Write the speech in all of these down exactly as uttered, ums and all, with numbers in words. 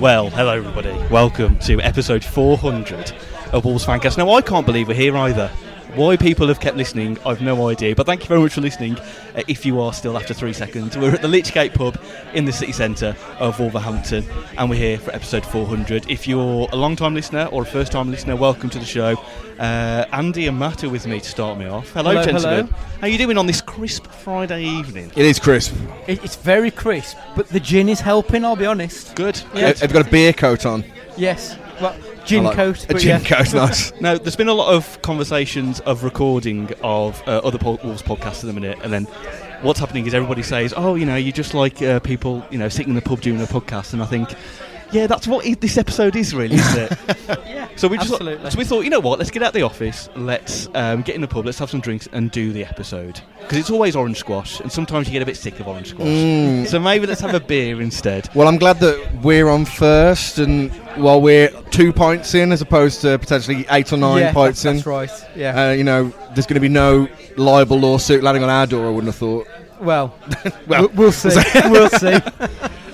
Well, hello everybody. Welcome to episode four hundred of Wolves Fancast. Now, I can't believe we're here either. Why people have kept listening, I've no idea. But thank you very much for listening, uh, if you are still after three seconds. We're at the Litchgate pub in the city centre of Wolverhampton, and we're here for episode four hundred. If you're a long-time listener or a first-time listener, welcome to the show. Uh, Andy and Matt are with me to start me off. Hello, hello gentlemen. Hello. How are you doing on this crisp Friday evening? It is crisp. It, it's very crisp, but the gin is helping, I'll be honest. Good. Yeah. Have you got a beer coat on? Yes. Well, gin like coat. A gin yeah. coat, nice. Now, there's been a lot of conversations of recording of uh, other po- Wolves podcasts at the minute, and then what's happening is everybody says, oh, you know, you just like uh, people, you know, sitting in the pub doing a podcast, and I think, yeah, that's what I- this episode is really, isn't it? Yeah, so we just absolutely. Thought, so we thought, you know what, let's get out of the office, let's um, get in the pub, let's have some drinks and do the episode. Because it's always orange squash, and sometimes you get a bit sick of orange squash. Mm. So maybe let's have a beer instead. Well, I'm glad that we're on first, and while we're two pints in as opposed to potentially eight or nine yeah, pints that's, in. That's right, yeah. Uh, you know, there's going to be no libel lawsuit landing on our door, I wouldn't have thought. Well, well we'll see. We'll see.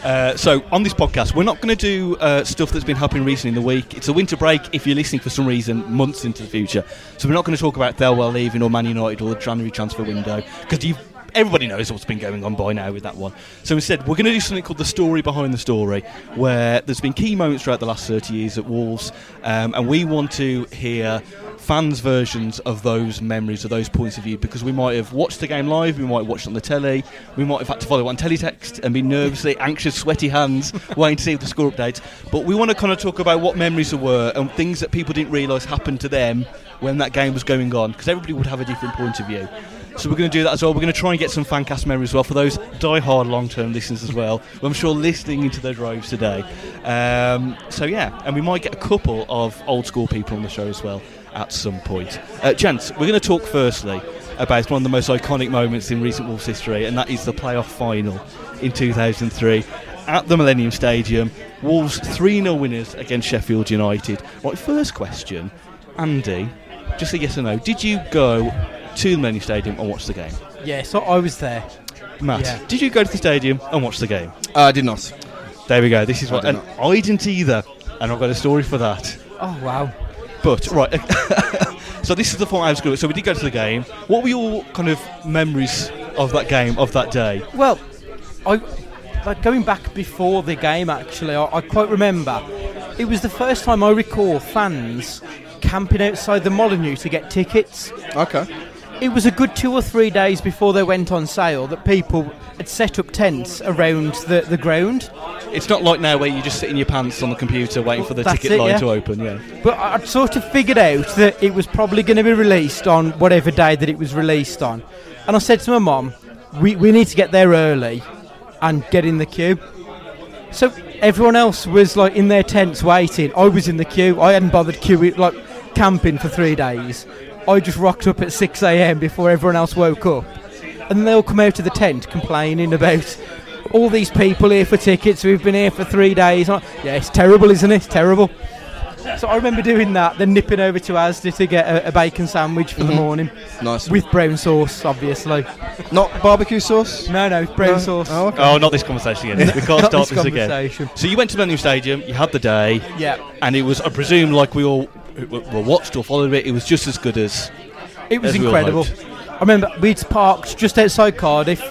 Uh, so, on this podcast, we're not going to do uh, stuff that's been happening recently in the week. It's a winter break, if you're listening for some reason, months into the future. So, we're not going to talk about Thelwell leaving or Man United or the January transfer window, because everybody knows what's been going on by now with that one. So, instead, we're going to do something called The Story Behind the Story, where there's been key moments throughout the last thirty years at Wolves, um, and we want to hear fans' versions of those memories, of those points of view, because we might have watched the game live, we might have watched it on the telly, we might have had to follow it on teletext and be nervously, anxious, sweaty hands waiting to see the score updates. But we want to kind of talk about what memories there were and things that people didn't realise happened to them when that game was going on, because everybody would have a different point of view. So we're going to do that as well. We're going to try and get some Fancast memories as well for those die-hard long-term listeners as well, who I'm sure listening into their drives today. Um, so yeah, and we might get a couple of old-school people on the show as well at some point. Uh, gents, we're going to talk firstly about one of the most iconic moments in recent Wolves history, and that is the playoff final in two thousand three at the Millennium Stadium. Wolves three nil winners against Sheffield United. Right, first question, Andy, just a yes or no, did you go to the Millennium Stadium and watch the game? Yeah, so I was there. Matt, yeah. Did you go to the stadium and watch the game? Uh, I did not. There we go. This is what I, did and I didn't either, and I've got a story for that. Oh wow! But right, so this is the point I was going. So we did go to the game. What were your kind of memories of that game, of that day? Well, I like going back before the game. Actually, I, I quite remember. It was the first time I recall fans camping outside the Molineux to get tickets. Okay. It was a good two or three days before they went on sale that people had set up tents around the, the ground. It's not like now where you just sit in your pants on the computer waiting well, for the ticket it, line yeah. to open, yeah. But I'd sort of figured out that it was probably going to be released on whatever day that it was released on. And I said to my mum, we, we need to get there early and get in the queue. So everyone else was like in their tents waiting. I was in the queue. I hadn't bothered queuing, like camping for three days. I just rocked up at six a.m. before everyone else woke up. And they all come out of the tent complaining about all these people here for tickets, we've been here for three days. I, yeah, it's terrible, isn't it? It's terrible. So I remember doing that, then nipping over to Asda to get a, a bacon sandwich for mm-hmm. the morning. Nice. With brown sauce, obviously. Not barbecue sauce? No, no, brown no. sauce. Oh, okay. Oh, not this conversation again. We can't start this, this again. So you went to Millennium Stadium, you had the day. Yeah. And it was, I presume, like we all... Well, watched or followed it, it was just as good as it was as incredible. We I remember we'd parked just outside Cardiff,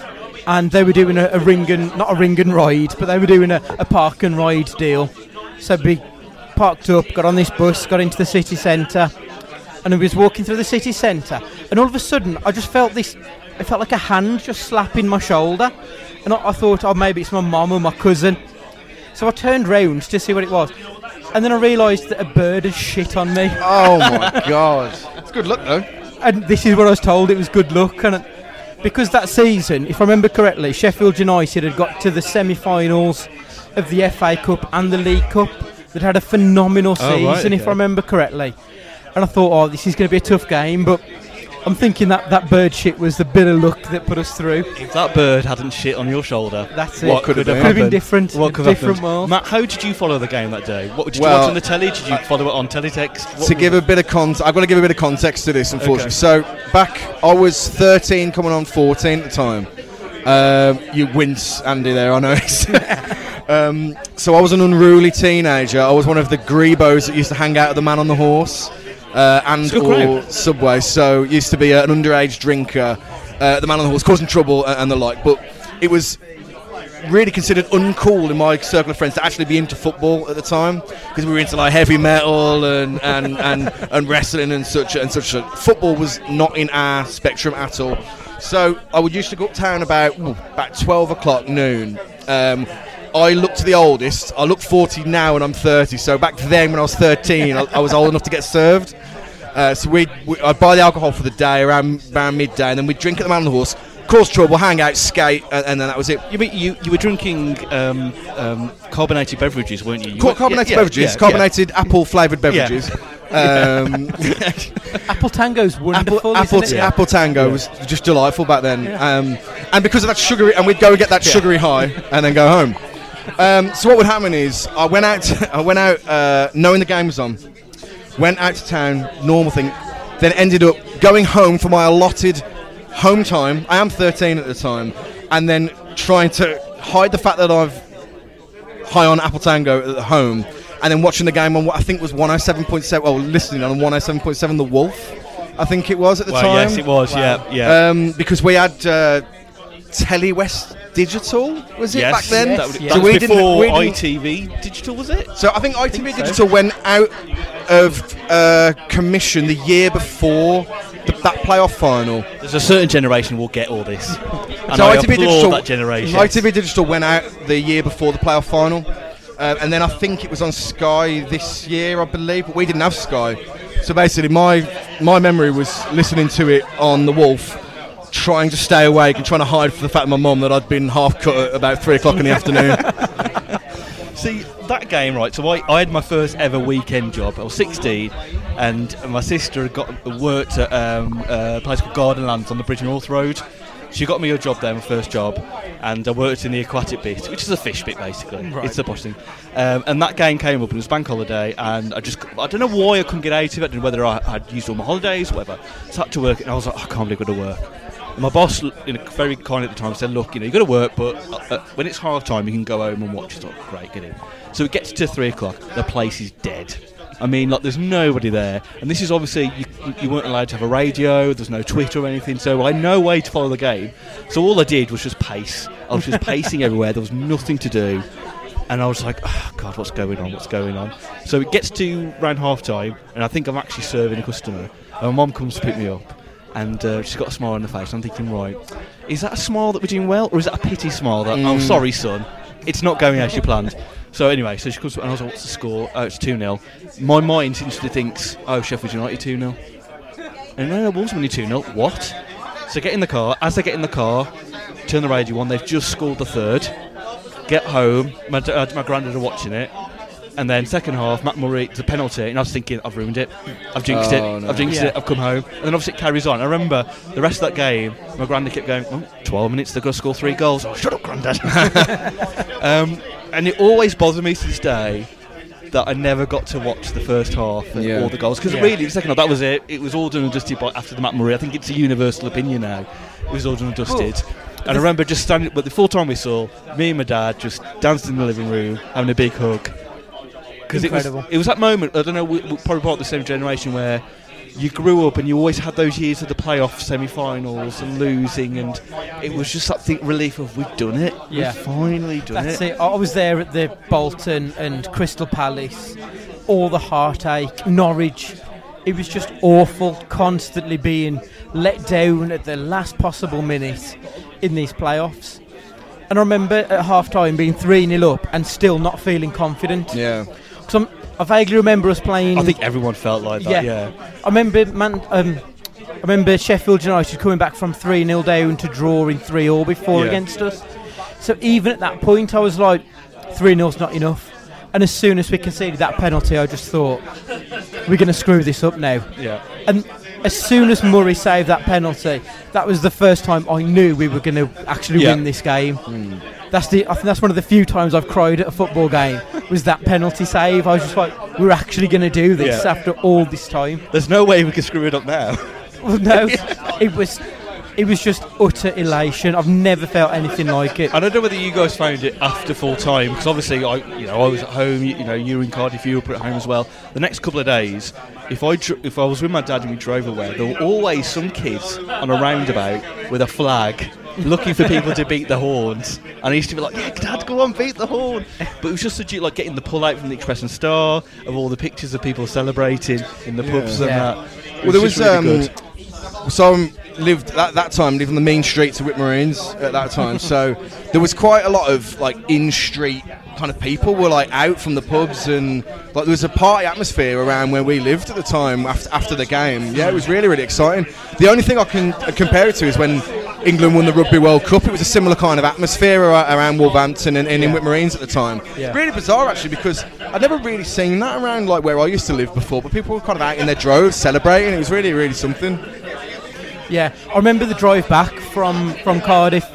and they were doing a, a ring and not a ring and ride, but they were doing a, a park and ride deal. So we parked up, got on this bus, got into the city centre, and we was walking through the city centre, and all of a sudden I just felt this. I felt like a hand just slapping my shoulder, and I, I thought, oh, maybe it's my mum or my cousin. So I turned round to see what it was. And then I realised that a bird had shit on me. Oh my god. It's good luck though. And this is what I was told, it was good luck. And it, because that season, if I remember correctly, Sheffield United had got to the semi-finals of the F A Cup and the League Cup. They'd had a phenomenal season, oh, right, okay. if I remember correctly. And I thought, oh, this is going to be a tough game, but I'm thinking that, that bird shit was the bit of luck that put us through. If that bird hadn't shit on your shoulder, that's it. What could have been? been different? What could have different world. Matt, how did you follow the game that day? What did you well, watch on the telly? Did you follow it on teletext? What to give it? a bit of context, I've got to give a bit of context to this, unfortunately. Okay. So back, I was thirteen, coming on fourteen at the time. Um, you wince, Andy. There, I know. Um, so I was an unruly teenager. I was one of the grebos that used to hang out at the Man on the Horse uh, and or Subway. So used to be an underage drinker, uh, the Man on the Horse, causing trouble and the like. But it was really considered uncool in my circle of friends to actually be into football at the time, because we were into like heavy metal and and, and, and wrestling and such and such. Football was not in our spectrum at all. So I would used to go uptown about ooh, about twelve o'clock noon. Um, I looked the oldest. I look forty now, and I'm thirty. So back then, when I was thirteen, I, I was old enough to get served. Uh, so we'd, we I'd buy the alcohol for the day around around midday, and then we'd drink at the Man on the Horse, cause trouble, hang out, skate, and, and then that was it. You, you, you were drinking um, um, carbonated beverages, weren't you? you Car- carbonated yeah, beverages, yeah, carbonated yeah. apple-flavoured beverages. Yeah. Um, apple Tango's wonderful. Apple, apple, isn't it? Yeah. Apple Tango yeah. was just delightful back then. Yeah. Um, and because of that sugary, and we'd go and get that yeah. sugary high and then go home. Um, so what would happen is I went out, to, I went out uh, knowing the game was on, went out to town, normal thing, then ended up going home for my allotted home time. I am thirteen at the time, and then trying to hide the fact that I've high on Apple Tango at home, and then watching the game on what I think was one oh seven point seven, well, listening on one oh seven point seven The Wolf, I think it was at the well, time. Yes, it was, wow. yeah. yeah. Um, because we had uh, Tele West Digital, was it, yes, back then? Yes, that was, yeah. so that was we before didn't, we didn't, I T V Digital, was it? So I think I T V I think Digital so. went out of uh, commission the year before The, that playoff final. There's a certain generation will get all this. So I I T V Digital, that generation. I T V Digital went out the year before the playoff final, uh, and then I think it was on Sky this year, I believe. But we didn't have Sky, so basically my my memory was listening to it on The Wolf, trying to stay awake and trying to hide from the fact of my mum that I'd been half cut at about three o'clock in the afternoon. See, that game, right, so I, I had my first ever weekend job. I was sixteen, and my sister had got worked at um, a place called Gardenlands on the Bridge North Road. She got me a job there, my first job, and I worked in the aquatic bit, which is a fish bit, basically. Right. It's a posh thing. Um, and that game came up, and it was bank holiday, and I just, I don't know why I couldn't get out of it. I don't know whether I had used all my holidays or whatever. So I had to work, and I was like, oh, I can't believe I've got to work. My boss, you know, very kind at the time, said, look, you know, you've got to work, but uh, when it's half time, you can go home and watch. It's like, great, get in. So it gets to three o'clock, the place is dead. I mean, like, there's nobody there. And this is obviously, you, you weren't allowed to have a radio, there's no Twitter or anything, so I had no way to follow the game. So all I did was just pace. I was just pacing everywhere, there was nothing to do. And I was like, oh, God, what's going on, what's going on? So it gets to around half time, and I think I'm actually serving a customer. And my mum comes to pick me up. And uh, she's got a smile on her face. I'm thinking, right, is that a smile that we're doing well, or is that a pity smile that, mm. oh, sorry, son, it's not going as you planned? So anyway, so she comes up and I was like, what's the score? Oh, it's two nil. My mind instantly thinks, oh, Sheffield United two nil. And no, no, Wolves win two nil. What? So get in the car. As they get in the car, turn the radio on. They've just scored the third. Get home. My, uh, my granddad are watching it. And then second half, Matt Murray, it's a penalty, and I was thinking, I've ruined it, I've jinxed oh, it, no. I've jinxed yeah. it, I've come home. And then obviously it carries on. I remember the rest of that game, my granddad kept going, oh, twelve minutes, they've got to score three goals. Oh, shut up, granddad. um, and it always bothered me to this day that I never got to watch the first half and yeah. all the goals. Because yeah. really, the second half, that was it. It was all done and dusted by, after the Matt Murray. I think it's a universal opinion now. It was all done and dusted. Oh. And I remember just standing, but the full time whistle, me and my dad just danced in the living room, having a big hug. Because it was, it was that moment, I don't know, we, we're probably part of the same generation where you grew up and you always had those years of the playoff semi-finals and losing, and it was just that thing, relief of, we've done it, yeah. we've finally done That's it. it. I was there at the Bolton and Crystal Palace, all the heartache, Norwich, it was just awful, constantly being let down at the last possible minute in these playoffs. And I remember at half-time being three nil up and still not feeling confident. Yeah. Because I vaguely remember us playing. I think everyone felt like that. Yeah, yeah. I remember man. Um, I remember Sheffield United coming back from three nil down to drawing three all before yeah. against us. So even at that point, I was like, three nil's not enough. And as soon as we conceded that penalty, I just thought, we're going to screw this up now. Yeah. And as soon as Murray saved that penalty, that was the first time I knew we were going to actually yeah. win this game. Mm. That's the. I think that's one of the few times I've cried at a football game. Was that penalty save? I was just like, we're actually going to do this yeah. after all this time. There's no way we can screw it up now. Well, no, it was It was just utter elation. I've never felt anything like it. I don't know whether you guys found it after full time, because obviously I, you know, I was at home. You, you know, you were in Cardiff, you were at home as well. The next couple of days, if I dro- if I was with my dad and we drove away, there were always some kids on a roundabout with a flag, looking for people to beat the horns, and I used to be like, yeah, Dad, go on, beat the horn. But it was just legit, like getting the pull out from the Express and Star of all the pictures of people celebrating in the yeah. pubs and yeah. that. Well, there was really um, good. Some lived at that time, lived on the main streets of Whitmore Inns at that time, so there was quite a lot of like in street kind of people were like out from the pubs, and like there was a party atmosphere around where we lived at the time after, after the game. Yeah, it was really, really exciting. The only thing I can uh, compare it to is when England won the Rugby World Cup. It was a similar kind of atmosphere around Wolverhampton and, and yeah. in Whitmore Inns at the time. Yeah. Really bizarre, actually, because I'd never really seen that around like where I used to live before, but people were kind of out in their droves celebrating. It was really, really something. Yeah, I remember the drive back from, from Cardiff,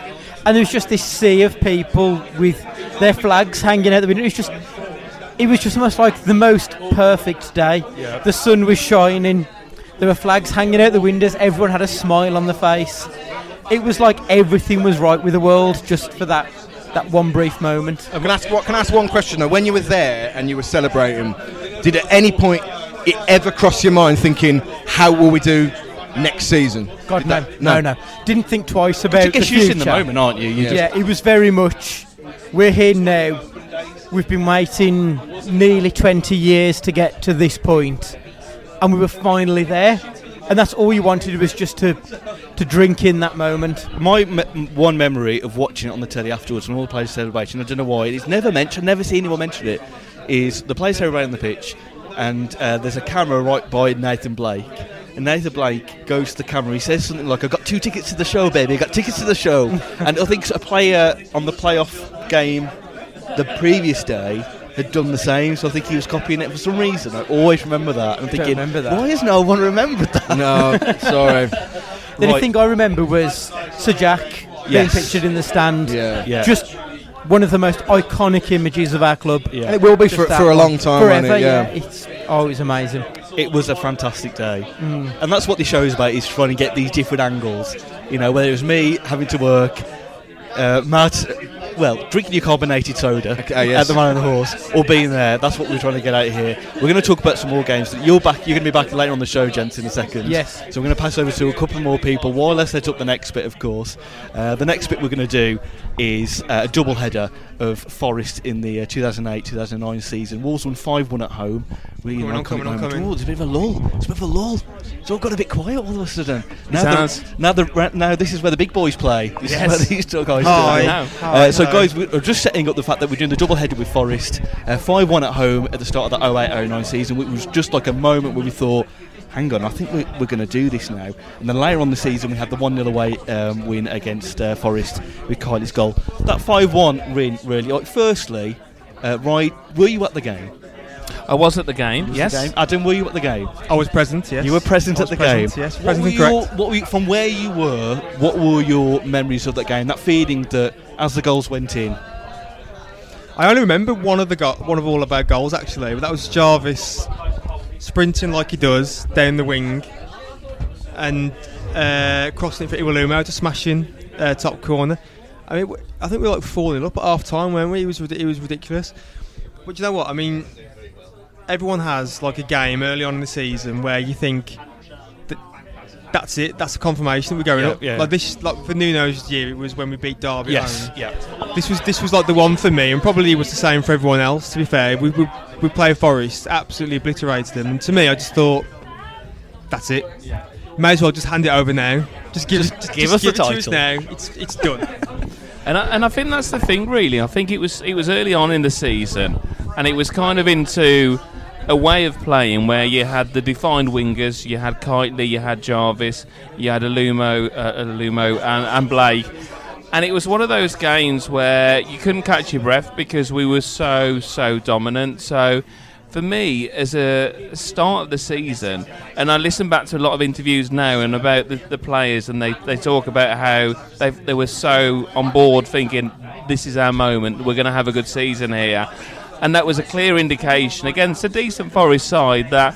and there was just this sea of people with their flags hanging out the window. It was just, it was just almost like the most perfect day. Yeah. The sun was shining, there were flags hanging out the windows, everyone had a smile on their face. It was like everything was right with the world just for that, that one brief moment. Can I ask, what, can I ask one question though? When you were there and you were celebrating, did at any point it ever cross your mind thinking, how will we do next season? God, no, that, no, no, no. Didn't think twice about the future. I guess you're in the moment, aren't you? you yeah. yeah, it was very much, we're here now. We've been waiting nearly twenty years to get to this point, and we were finally there. And that's all you wanted was just to to drink in that moment. My me- one memory of watching it on the telly afterwards and all the players celebrating, I don't know why, it's never mentioned, I've never seen anyone mention it, is the players celebrating on the pitch, and uh, there's a camera right by Nathan Blake. And Nathan Blake goes to the camera, he says something like, I got two tickets to the show, baby, I got tickets to the show. And I think a player on the playoff game the previous day had done the same, so I think he was copying it for some reason. I always remember that. I'm thinking, that. Why has no one remembered that? No, sorry. The only right. thing I remember was Sir Jack yes. being pictured in the stand. Yeah. yeah, just one of the most iconic images of our club. Yeah. And it will be for, for a long time. Forever, it? Yeah. yeah. It's always amazing. It was a fantastic day. Mm. And that's what the show's about, is trying to get these different angles. You know, whether it was me having to work, uh, Matt... Well, drinking your carbonated soda okay, yes. at the Man and the Horse, or being there. That's what we're trying to get out of here. We're going to talk about some more games. You're back. You're going to be back later on the show, gents, in a second. Yes. So we're going to pass over to a couple more people while I set up the next bit, of course. Uh, the next bit we're going to do is uh, a double header of Forest in the uh, two thousand eight two thousand nine season. Wolves won five one at home. We coming on, coming on, coming on. It's a bit of a lull. It's a bit of a lull. It's all got a bit quiet all of a sudden. Now, the, now, the, now this is where the big boys play. This yes. is where these two guys oh, play. I know. Oh, uh, I know. So guys, we're just setting up the fact that we're doing the double header with Forest, uh, five one at home at the start of the oh eight oh nine season, which was just like a moment where we thought, hang on, I think we're, we're going to do this now. And then later on the season, we had the one nil away um, win against uh, Forest with Kylie's goal. That five one win, really. Like, firstly, uh, Ryan, were you at the game? I was at the game, yes. The game. Adam, were you at the game? I was present, yes. You were present at the present, game? Yes, what present and your, correct. What were you, from where you were, what were your memories of that game, that feeling that as the goals went in? I only remember one of the go- one of all of our goals, actually, but that was Jarvis sprinting like he does down the wing and uh, crossing it for Iwalumo to smash in uh, top corner. I mean, w- I think we were like falling up at half time, weren't we? It was, it was ridiculous. But do you know what, I mean... Everyone has like a game early on in the season where you think that that's it, that's the confirmation that we're going yeah, up. Yeah. Like this, like for Nuno's year, it was when we beat Derby. Yes, home. yeah. This was this was like the one for me, and probably it was the same for everyone else. To be fair, we we, we played Forest, absolutely obliterated them, and to me, I just thought that's it. May as well just hand it over now. Just give just, us, just, give just us give the title us now. It's it's done. And I, and I think that's the thing, really. I think it was it was early on in the season, and it was kind of into a way of playing where you had the defined wingers, you had Kitely, you had Jarvis, you had Alumo, uh, Alumo and, and Blake, and it was one of those games where you couldn't catch your breath because we were so so dominant. So for me, as a start of the season, and I listen back to a lot of interviews now and about the, the players, and they, they talk about how they they were so on board thinking this is our moment, we're going to have a good season here. And that was a clear indication against a decent Forest side that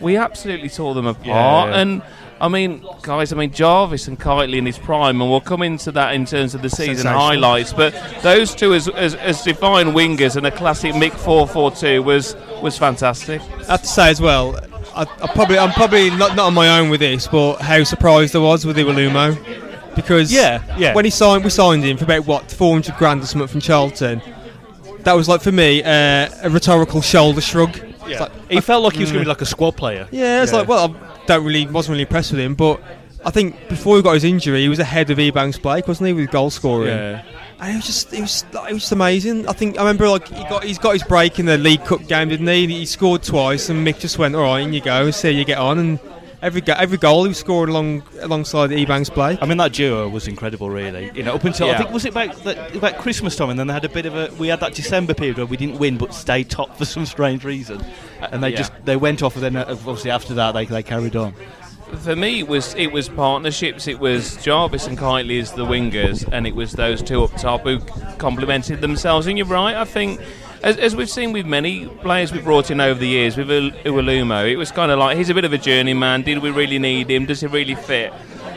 we absolutely tore them apart. Yeah, yeah. And I mean, guys, I mean, Jarvis and Kitely in his prime, and we'll come into that in terms of the season highlights, but those two as, as, as divine wingers and a classic Mick four four two was, was fantastic. I have to say as well, I, I probably, I'm probably not, not on my own with this, but how surprised I was with Iwelumo, because yeah, yeah. when he signed, we signed him for about, what, four hundred grand or something from Charlton. That was, like, for me, uh, a rhetorical shoulder shrug. Yeah. Like, he I, felt like he was mm. going to be like a squad player. Yeah, it's yeah. like, well, I don't really, wasn't really impressed with him, but I think before he got his injury, he was ahead of Ebanks Blake, wasn't he, with goal scoring? Yeah. And it was just, it was, it was just amazing. I think I remember, like, he got, he's got his break in the League Cup game, didn't he? He scored twice, and Mick just went, all right, in you go, see how you get on. And every go- every goal he was scored along alongside Ebanks Blake. I mean, that duo was incredible, really. You know, up until yeah. I think was it about the, about Christmas time, and then they had a bit of a we had that December period where we didn't win but stayed top for some strange reason, and they yeah. just they went off, and then obviously after that they they carried on. For me, it was it was partnerships. It was Jarvis and Kitely as the wingers, and it was those two up top who complemented themselves. And you're right, I think. As, as we've seen with many players we've brought in over the years, with Iwelumo, it was kind of like, he's a bit of a journeyman, did we really need him, does he really fit?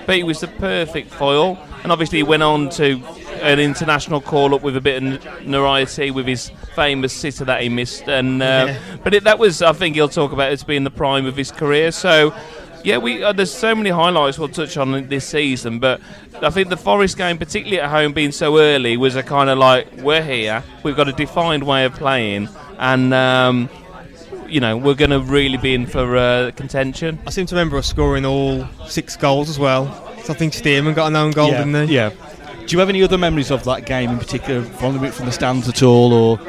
But he was the perfect foil, and obviously he went on to an international call-up with a bit of notoriety with his famous sitter that he missed. And uh, yeah. But it, that was, I think he'll talk about it as being the prime of his career, so... Yeah, we uh, there's so many highlights we'll touch on this season, but I think the Forest game, particularly at home, being so early, was a kind of like, we're here, we've got a defined way of playing, and, um, you know, we're going to really be in for uh, contention. I seem to remember us scoring all six goals as well, so I think Stearman got an own goal, yeah, didn't he? Yeah. Do you have any other memories of that game in particular, from the, from the stands at all, or...?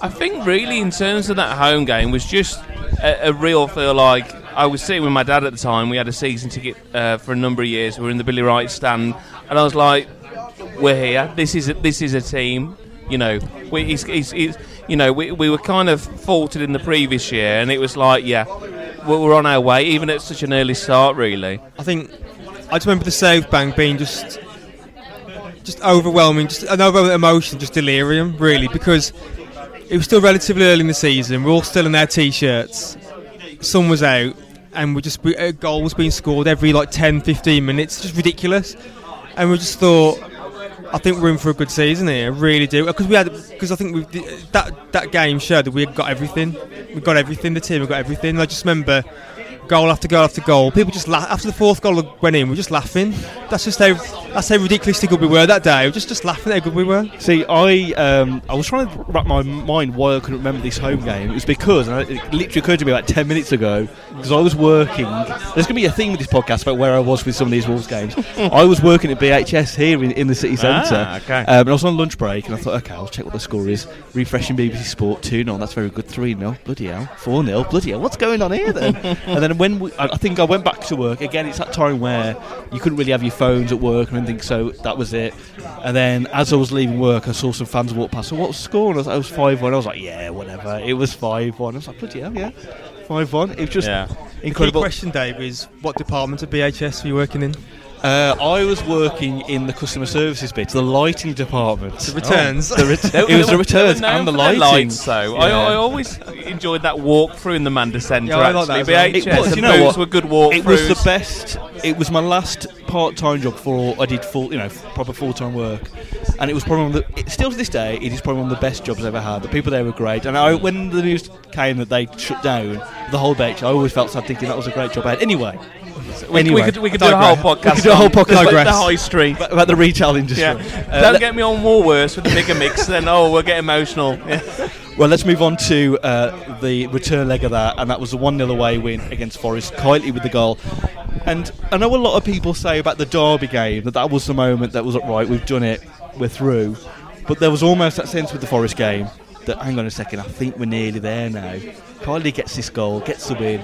I think really in terms of that home game was just a, a real feel like I was sitting with my dad at the time. We had a season ticket uh, for a number of years. We were in the Billy Wright stand, and I was like, "We're here. This is a, this is a team." You know, we he's, he's, he's, you know we we were kind of faulted in the previous year, and it was like, yeah, we're on our way, even at such an early start. Really, I think I just remember the South Bank being just just overwhelming, just an overwhelming emotion, just delirium, really, because. It was still relatively early in the season. We're all still in our t-shirts. Sun was out, and we just a goal was being scored every like ten, fifteen minutes. Just ridiculous. And we just thought, I think we're in for a good season here. I really do, because we had because I think we that that game showed that we had got everything. We got everything. The team had got everything. And I just remember goal after goal after goal. People just laugh after the fourth goal went in. We were just laughing. That's just how that's how ridiculously good we were that day. We were just just laughing at how good we were. See, I um, I was trying to wrap my mind why I couldn't remember this home game. It was because and it literally occurred to me about ten minutes ago because I was working. There's gonna be a theme with this podcast about where I was with some of these Wolves games. I was working at B H S here in, in the city centre. Ah, okay. Um, and I was on lunch break and I thought, okay, I'll check what the score is. Refreshing B B C Sport two nil. That's very good. three nil. Bloody hell. four nil. Bloody hell. What's going on here then? And then. When we, I think I went back to work again, it's that time where you couldn't really have your phones at work and anything, so that was it. And then as I was leaving work, I saw some fans walk past. So what was the score? And I was five one. I was like, yeah, whatever. It was five one. I was like, bloody hell, yeah, five one. It was just yeah. incredible. The question, Dave, is what department at B H S were you working in? Uh, I was working in the customer services bit, the lighting department. The returns. Oh, the ret- it was the returns and the lighting. Lights, so yeah. I, I always enjoyed that walk through in the Manda Centre. Yeah, I like that. B H S, well. It was, you know what? Were good walkthroughs. It was the best. It was my last part-time job before I did full, you know, proper full-time work, and it was probably one of the, still to this day it is probably one of the best jobs I've ever had. The people there were great, and I, when the news came that they shut down the whole bench, I always felt sad thinking that was a great job I had. Anyway. We, anyway, we could, we could do a whole podcast. We could do a whole podcast about the high street, about, about the retail industry. Yeah. Uh, Don't get me on Woolworths with the bigger mix, then oh, we'll get emotional. Yeah. Well, let's move on to uh, the return leg of that, and that was a one nil away win against Forest. Kitely with the goal, and I know a lot of people say about the Derby game that that was the moment that was right. We've done it. We're through. But there was almost that sense with the Forest game that hang on a second, I think we're nearly there now. Kitely gets this goal, gets the win.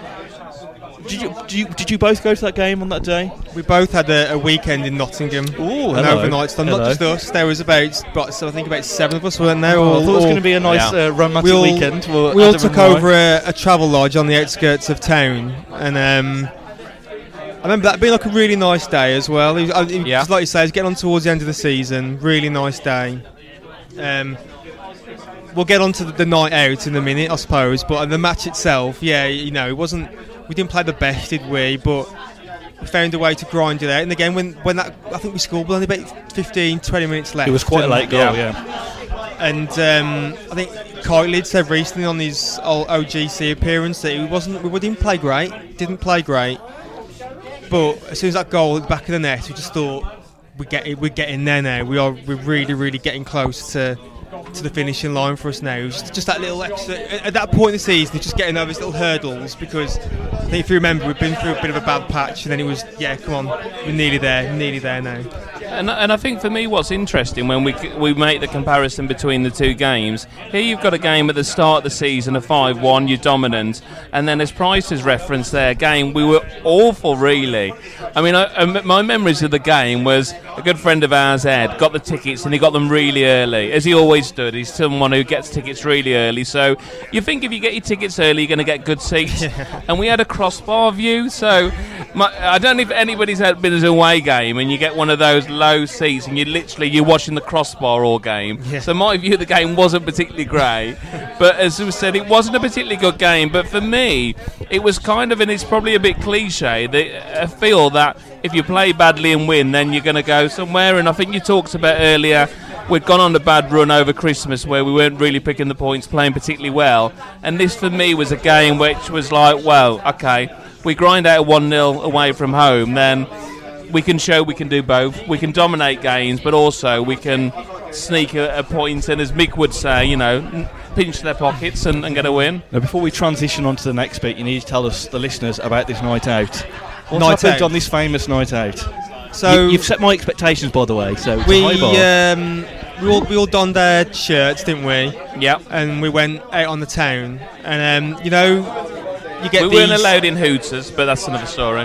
Did you, did you did you both go to that game on that day? We both had a, a weekend in Nottingham. Oh, an overnight stand. Not just us. There was about, but so I think about seven of us weren't there. Oh, I thought it was going to be a nice yeah. uh, romantic we all, weekend. Well, we all took over a, a travel lodge on the outskirts of town, and um, I remember that being like a really nice day as well. It was, it was, yeah. Like you say, it's getting on towards the end of the season. Really nice day. Um, we'll get on to the, the night out in a minute, I suppose. But the match itself, yeah, you know, it wasn't. We didn't play the best, did we? But we found a way to grind it out. And again, when when that, I think we scored only about fifteen, twenty minutes left. It was quite a late goal, yeah. yeah. And um, I think Kitelid said recently on his old O G C appearance that he wasn't, we didn't play great, didn't play great. But as soon as that goal was back of the net, we just thought, we get it, we're getting there now. We are, we're really, really getting close to to the finishing line for us now. Just, just that little extra, at that point in the season, just getting over these little hurdles, because I think if you remember, we've been through a bit of a bad patch, and then it was, yeah, come on, we're nearly there, nearly there now. And and I think for me, what's interesting when we we make the comparison between the two games, here you've got a game at the start of the season, a five one, you're dominant, and then as Price's reference there, game, we were awful, really. I mean, I, I, my memories of the game was a good friend of ours, Ed, got the tickets, and he got them really early, as he always stood. He's someone who gets tickets really early, so you think if you get your tickets early, you're going to get good seats. And we had a crossbar view, so my, I don't know if anybody's had been an away game and you get one of those low seats and you literally you're watching the crossbar all game. Yeah. So my view of the game wasn't particularly great, but as we said, it wasn't a particularly good game. But for me, it was kind of, and it's probably a bit cliche, the, I feel that if you play badly and win, then you're going to go somewhere. And I think you talked about earlier, we'd gone on a bad run over Christmas where we weren't really picking the points, playing particularly well. And this for me was a game which was like, well, okay, we grind out a one nil away from home, then we can show we can do both. We can dominate games, but also we can sneak a, a point and, as Mick would say, you know, pinch their pockets and, and get a win. Now, before we transition on to the next bit, you need to tell us, the listeners, about this night out. What night happened out? on this famous night out? So you, you've set my expectations, by the way. So we um, we all we all donned our shirts, didn't we? Yeah. And we went out on the town, and um, you know. You get we weren't allowed in Hooters, but that's another story.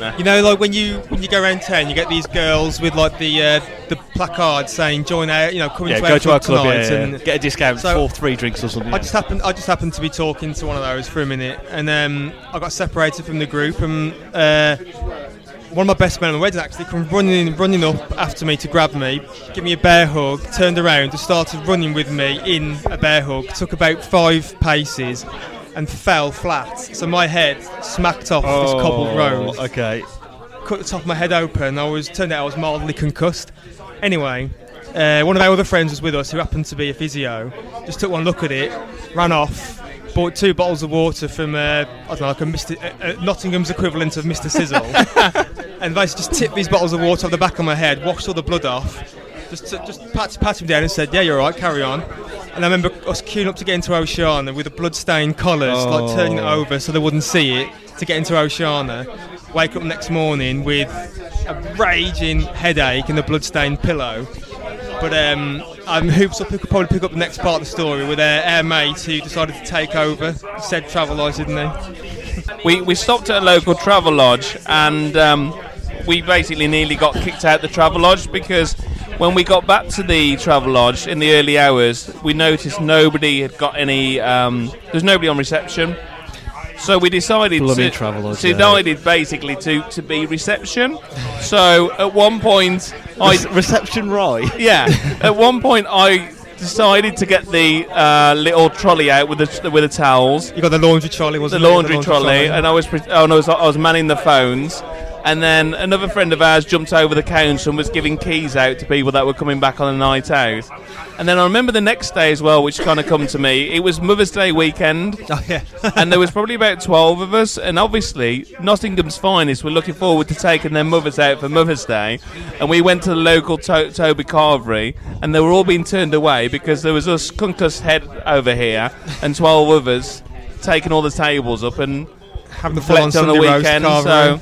Nah. You know, like when you when you go around town, you get these girls with like the uh, the placard saying "Join our," you know, come yeah, into our, to club our club tonight, yeah, yeah, and get a discount so for three drinks or something. I just happened I just happened to be talking to one of those for a minute, and um, I got separated from the group, and uh, one of my best men at my wedding actually come running running up after me to grab me, give me a bear hug, turned around and started running with me in a bear hug. Took about five paces and fell flat, so my head smacked off oh, this cobbled road. Okay. Cut the top of my head open. I was turned out I was mildly concussed. Anyway, uh, one of our other friends was with us, who happened to be a physio. Just took one look at it, ran off, bought two bottles of water from uh, I don't know, like a Mister Uh, uh, Nottingham's equivalent of Mister Sizzle, and basically just tipped these bottles of water off the back of my head, washed all the blood off. Just, just pat, pat him down and said, yeah, you're all right, carry on. And I remember us queuing up to get into Oceana with the blood-stained collars, oh. like turning it over so they wouldn't see it, to get into Oceana. Wake up next morning with a raging headache and a blood-stained pillow. But um, I'm hoops up, I could probably pick up the next part of the story with our, our mate who decided to take over, said Travel Lodge, didn't he? we, we stopped at a local Travel Lodge, and um, we basically nearly got kicked out the Travel Lodge, because when we got back to the Travel Lodge in the early hours, we noticed nobody had got any. Um, there's nobody on reception, so we decided Bloody to lodge, decided yeah. basically to, to be reception. So at one point, I Re- reception right. Yeah, at one point I decided to get the uh, little trolley out with the with the towels. You got the laundry trolley, wasn't the laundry, it? The laundry trolley, trolley, and I was pre- oh no, I was, I was manning the phones. And then another friend of ours jumped over the counter and was giving keys out to people that were coming back on a night out. And then I remember the next day as well, which kind of come to me, it was Mother's Day weekend. Oh, yeah. And there was probably about twelve of us. And obviously, Nottingham's finest were looking forward to taking their mothers out for Mother's Day. And we went to the local to- Toby Carvery, and they were all being turned away because there was us concussed head over here and twelve of us taking all the tables up and having the full on Sunday weekend. Roast Carvery. So,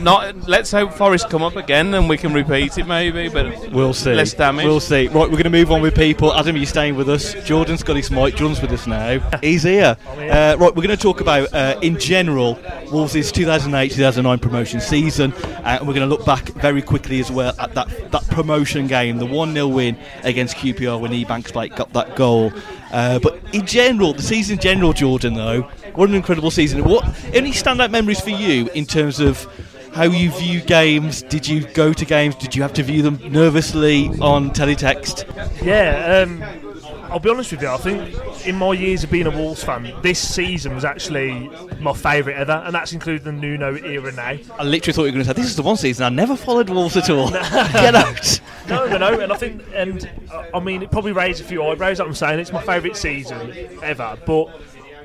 Not. Let's hope Forest come up again and we can repeat it maybe, but we'll see. Less damage. We'll see. Right, we're going to move on with people. Adam, you're staying with us. Jordan's got his mic. John's with us now. He's here. Uh, right, we're going to talk about, uh, in general, Wolves' two thousand eight two thousand nine promotion season, uh, and we're going to look back very quickly as well at that, that promotion game, the one nil win against Q P R when Ebanks Blake got that goal. Uh, but in general, the season in general, Jordan, though, what an incredible season. What any standout memories for you in terms of how you view games? Did you go to games? Did you have to view them nervously on teletext? Yeah, um, I'll be honest with you, I think in my years of being a Wolves fan, this season was actually my favourite ever, and that's including the Nuno era now. I literally thought you were going to say, this is the one season I never followed Wolves at all. Get out. No, no, no, and I think, and I mean, it probably raised a few eyebrows, like I'm saying, it's my favourite season ever, but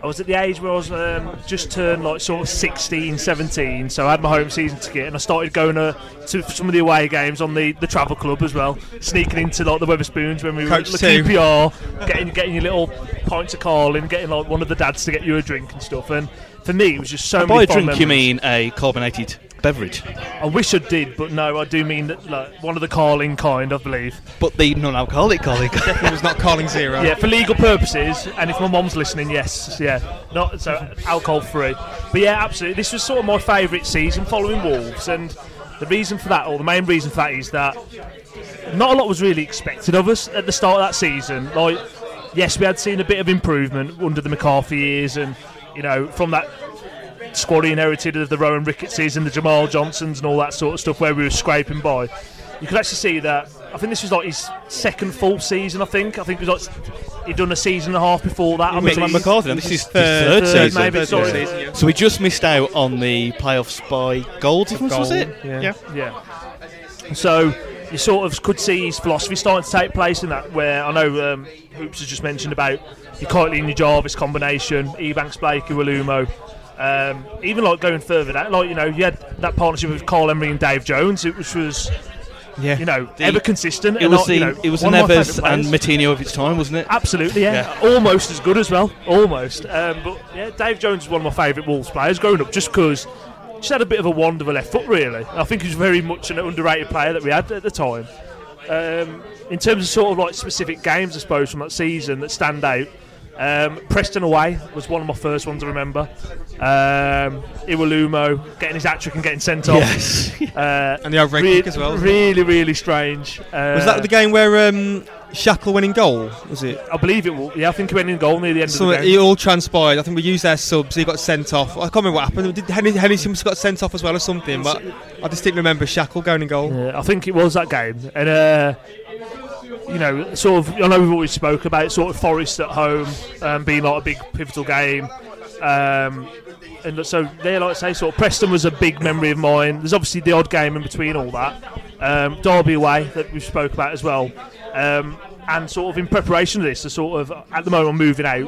I was at the age where I was um, just turned like sort of sixteen, seventeen, so I had my home season ticket and I started going to, to some of the away games on the, the Travel Club as well, sneaking into like the Weatherspoons when we were at the Q P R, getting getting your little pints of Carling, getting like one of the dads to get you a drink and stuff. And for me, it was just so and many. By fond drink, memories. You mean a carbonated beverage? I wish I did, but no, I do mean that, like, one of the Carling kind, I believe. But the non-alcoholic Carling. It was not Carling Zero. Yeah, for legal purposes, and if my mum's listening, yes, yeah, not so alcohol-free. But yeah, absolutely, this was sort of my favourite season following Wolves, and the reason for that, or the main reason for that, is that not a lot was really expected of us at the start of that season. Like, yes, we had seen a bit of improvement under the McCarthy years, and you know, from that squad inherited of the Rowan Ricketses and the Jamal Johnsons and all that sort of stuff where we were scraping by, you could actually see that. I think this was like his second full season. I think I think it was like he'd done a season and a half before that. I mean, McCarthy, this is third, third season, maybe, third sorry. season yeah. So we just missed out on the playoffs by goal difference, goal, was it? Yeah. yeah, yeah. So you sort of could see his philosophy starting to take place in that. Where I know um, Hoops has just mentioned about your Kiteley and your Jarvis combination, Ebanks, Blake, Iwelumo. Um, even like going further that, like, you know, you had that partnership with Carl Emery and Dave Jones, which was, yeah, you know, the, ever consistent. It and was not, the, you know, it was Nevers and Matinho of its time, wasn't it? Absolutely, yeah. yeah. Almost as good as well, almost. Um, but yeah, Dave Jones was one of my favourite Wolves players growing up, just because she had a bit of a wand of a left foot, really. I think he was very much an underrated player that we had at the time. Um, in terms of sort of like specific games, I suppose, from that season that stand out. Um, Preston away was one of my first ones I remember. um, Iwelumo getting his hat-trick and getting sent off, yes. uh, and the old red re- kick as well, really it? really strange. Uh, was that the game where um, Shackle went in goal, was it? I believe it was, yeah. I think he went in goal near the end so of the game. It all transpired. I think we used our subs, he got sent off. I can't remember what happened. Did Henry, Henry Simmons got sent off as well or something, but I distinctly remember Shackle going in goal. Yeah, I think it was that game. And uh you know, sort of, I know we've always spoke about sort of Forest at home um, being like a big pivotal game, um, and so they, like I say, sort of Preston was a big memory of mine. There's obviously the odd game in between all that, um, Derby away that we spoke about as well, um, and sort of in preparation for this, the sort of at the moment I'm moving out,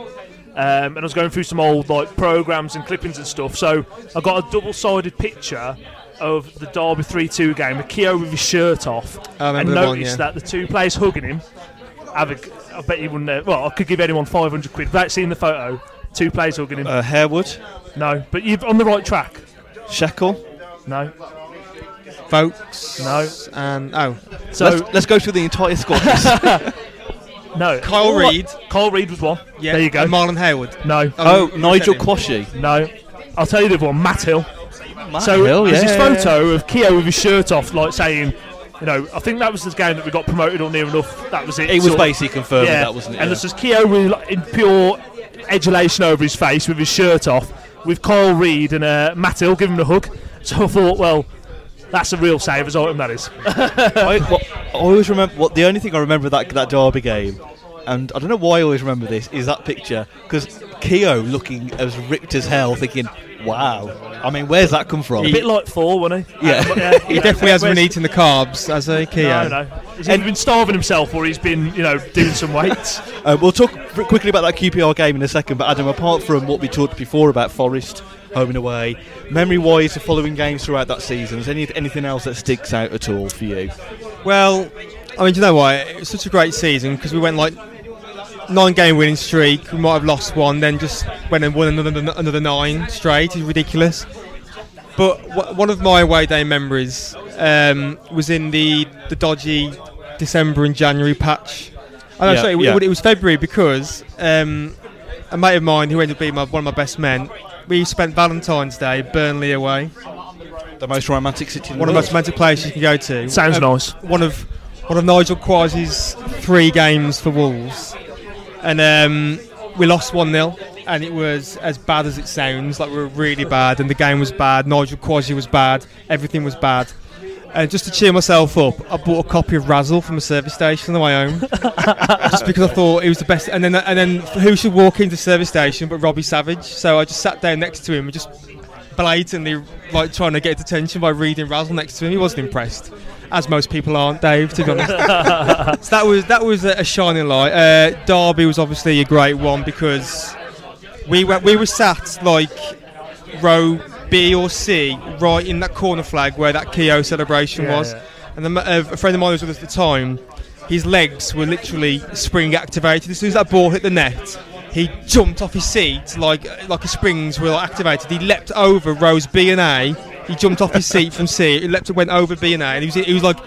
um, and I was going through some old like programmes and clippings and stuff, so I got a double-sided picture of the Derby three two game with Keogh with his shirt off, and noticed one, yeah. that the two players hugging him have a, I bet you wouldn't know, well I could give anyone five hundred quid without seeing the photo. Two players hugging him. uh, Harewood? No, but you're on the right track. Shackle? No. Folks? No. And oh, so let's, let's go through the entire squad. No. Kyle Reid. Kyle Reid was one, yeah. There you go. And Marlon Harewood? No. Oh, oh Nigel Quashie? No. I'll tell you the other one, Matt Hill. Matt so Hill, yeah. There's this photo of Keogh with his shirt off, like saying, you know, I think that was the game that we got promoted or near enough. That was it. It was basically confirmed, yeah. That wasn't it. And yeah. This is Keogh with, like, in pure adulation over his face with his shirt off, with Kyle Reid and uh, Matt Hill giving him a hug. So I thought, well, that's a real savers item, that is. I, what, I always remember. What the only thing I remember that that Derby game, and I don't know why I always remember this, is that picture, because Keogh looking as ripped as hell, thinking, wow, I mean, where's that come from? A bit like four, wasn't he? Yeah, um, yeah. He definitely hasn't been eating the carbs as a Keogh. No, no. He's either been starving himself or he's been, you know, doing some weights. Uh, we'll talk quickly about that Q P R game in a second, but Adam, apart from what we talked before about Forest, home and away, memory-wise, the following games throughout that season, is there any, anything else that sticks out at all for you? Well, I mean, do you know why? It was such a great season because we went, like, nine-game winning streak. We might have lost one, then just went and won another another nine straight. It's ridiculous. But w- one of my away day memories um, was in the, the dodgy December and January patch. I don't yeah, sorry, yeah. It, it was February because um, a mate of mine who ended up being my, one of my best men, we spent Valentine's Day Burnley away. The most romantic city. One of the most romantic places you can go to. Sounds um, nice. One of one of Nigel Quasi's three games for Wolves. And um, we lost one nil, and it was as bad as it sounds. Like, we were really bad, and the game was bad. Nigel Quasi was bad. Everything was bad. Uh, just to cheer myself up, I bought a copy of Razzle from a service station on the way home, just because I thought it was the best. And then, and then, who should walk into the service station but Robbie Savage? So I just sat down next to him and just blatantly, like, trying to get his attention by reading Razzle next to him. He wasn't impressed, as most people aren't, Dave, to be honest. So that was that was a shining light. Uh, Derby was obviously a great one because we were, we were sat like row B or C, right in that corner flag where that Keo celebration yeah, was. Yeah. And the, uh, a friend of mine was with us at the time, his legs were literally spring activated. As soon as that ball hit the net, he jumped off his seat like like his springs were like, activated. He leapt over rows B and A. He jumped off his seat from C. He leapt and went over B and A. And he was, he was like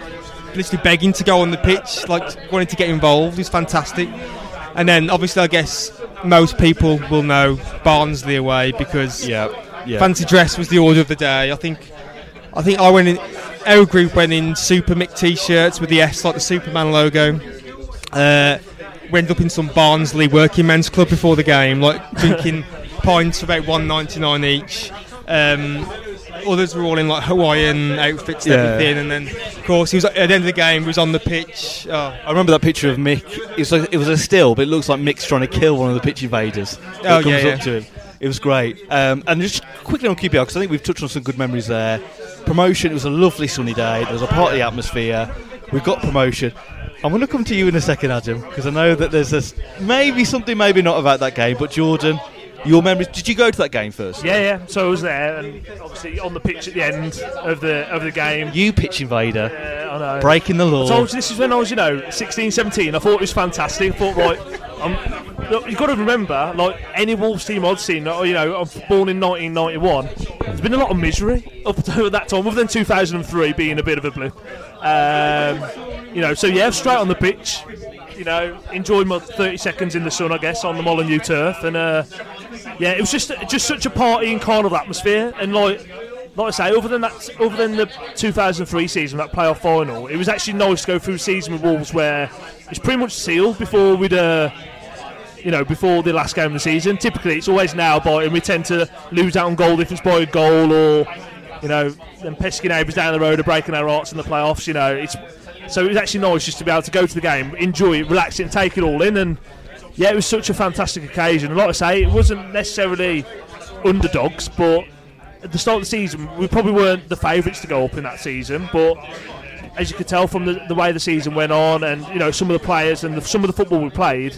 literally begging to go on the pitch, like wanting to get involved. It was fantastic. And then obviously I guess most people will know Barnsley away because... Yeah. Yeah. Fancy dress was the order of the day. I think I think I went in, our group went in Super Mick t-shirts with the S, like the Superman logo. Uh, we ended up in some Barnsley working men's club before the game, like drinking pints for about one ninety-nine each. Um, others were all in like Hawaiian outfits and yeah. everything. And then, of course, he was at the end of the game, he was on the pitch. Oh. I remember that picture of Mick. It was, like, it was a still, but it looks like Mick's trying to kill one of the pitch invaders. Oh, yeah, comes yeah. up to him. It was great. Um, and just quickly on Q P R, because I think we've touched on some good memories there. Promotion, it was a lovely sunny day. There was a party atmosphere. We got promotion. I'm going to come to you in a second, Adam, because I know that there's this, maybe something, maybe not about that game. But Jordan, your memories, did you go to that game first? Yeah, yeah. So I was there, and obviously on the pitch at the end of the of the game. You pitch invader. Yeah, I know. Breaking the law. I told you, this is when I was, you know, sixteen, seventeen. I thought it was fantastic. I thought, right, I'm... Look, you've got to remember, like any Wolves team I'd seen, you know, I was born in nineteen ninety-one. There's been a lot of misery up to that time, other than two thousand three being a bit of a blip. Um, you know, so yeah, straight on the pitch. You know, enjoyed my thirty seconds in the sun, I guess, on the Molineux turf, and uh, yeah, it was just just such a party and carnival atmosphere, and like. Like I say, other than that, other than the two thousand three season, that playoff final, it was actually nice to go through a season with Wolves where it's pretty much sealed before we'd, uh, you know, before the last game of the season. Typically, it's always now by, and we tend to lose out on goal if it's by a goal, or you know, them pesky neighbours down the road are breaking our hearts in the playoffs. You know, it's so it was actually nice just to be able to go to the game, enjoy it, relax it, and take it all in. And yeah, it was such a fantastic occasion. And like I say, it wasn't necessarily underdogs, but at the start of the season, we probably weren't the favourites to go up in that season, but as you could tell from the, the way the season went on, and you know some of the players and the, some of the football we played,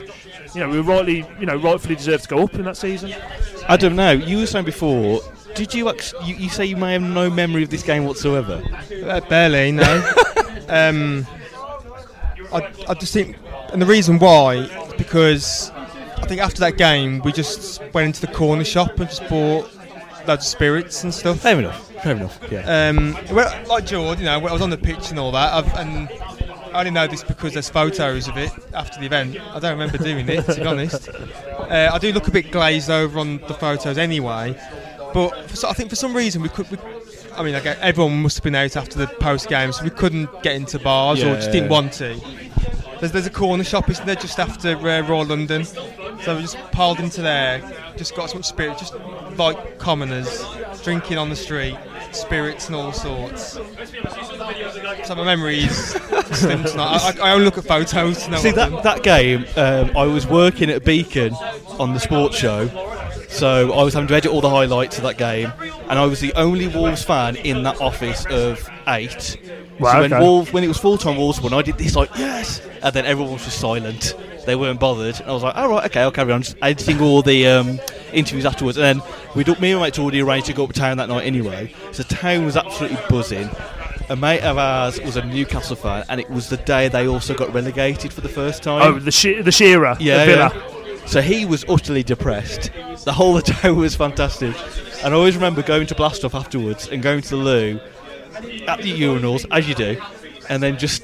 you know we rightly, you know, rightfully deserved to go up in that season. I don't know. You were saying before. Did you actually? You, you say you may have no memory of this game whatsoever. Uh, barely, no. um, I, I just think, and the reason why, is because I think after that game, we just went into the corner shop and just bought loads of spirits and stuff. Fair enough. Fair enough. Yeah. Um, well, like George, you know, when I was on the pitch and all that, I've, and I only know this because there's photos of it after the event. I don't remember doing it, to be honest. Uh, I do look a bit glazed over on the photos anyway, but for, so I think for some reason we could. We, I mean, like, everyone must have been out after the post game, so we couldn't get into bars yeah. or just didn't want to. There's, there's a corner shop, isn't there, just after uh, Royal London? So we just piled into there, just got some spirit, just like commoners, drinking on the street, spirits and all sorts. So my memory is slim tonight. I, I only look at photos. To know See, that, that game, um, I was working at Beacon on the sports show, so I was having to edit all the highlights of that game, and I was the only Wolves fan in that office of eight. Wow, so when, okay. Wolves, when it was full-time Wolves one, I did this like, yes! And then everyone was just silent. They weren't bothered. And I was like, all oh, right, okay, I'll carry on. Just editing all the um, interviews afterwards. And then we me and my mates already arranged to go up to town that night anyway. So town was absolutely buzzing. A mate of ours was a Newcastle fan, and it was the day they also got relegated for the first time. Oh, the, she- the Shearer. Yeah, the Villa. Yeah. So he was utterly depressed. The whole of the town was fantastic. And I always remember going to Blastoff afterwards and going to the loo at the urinals, as you do, and then just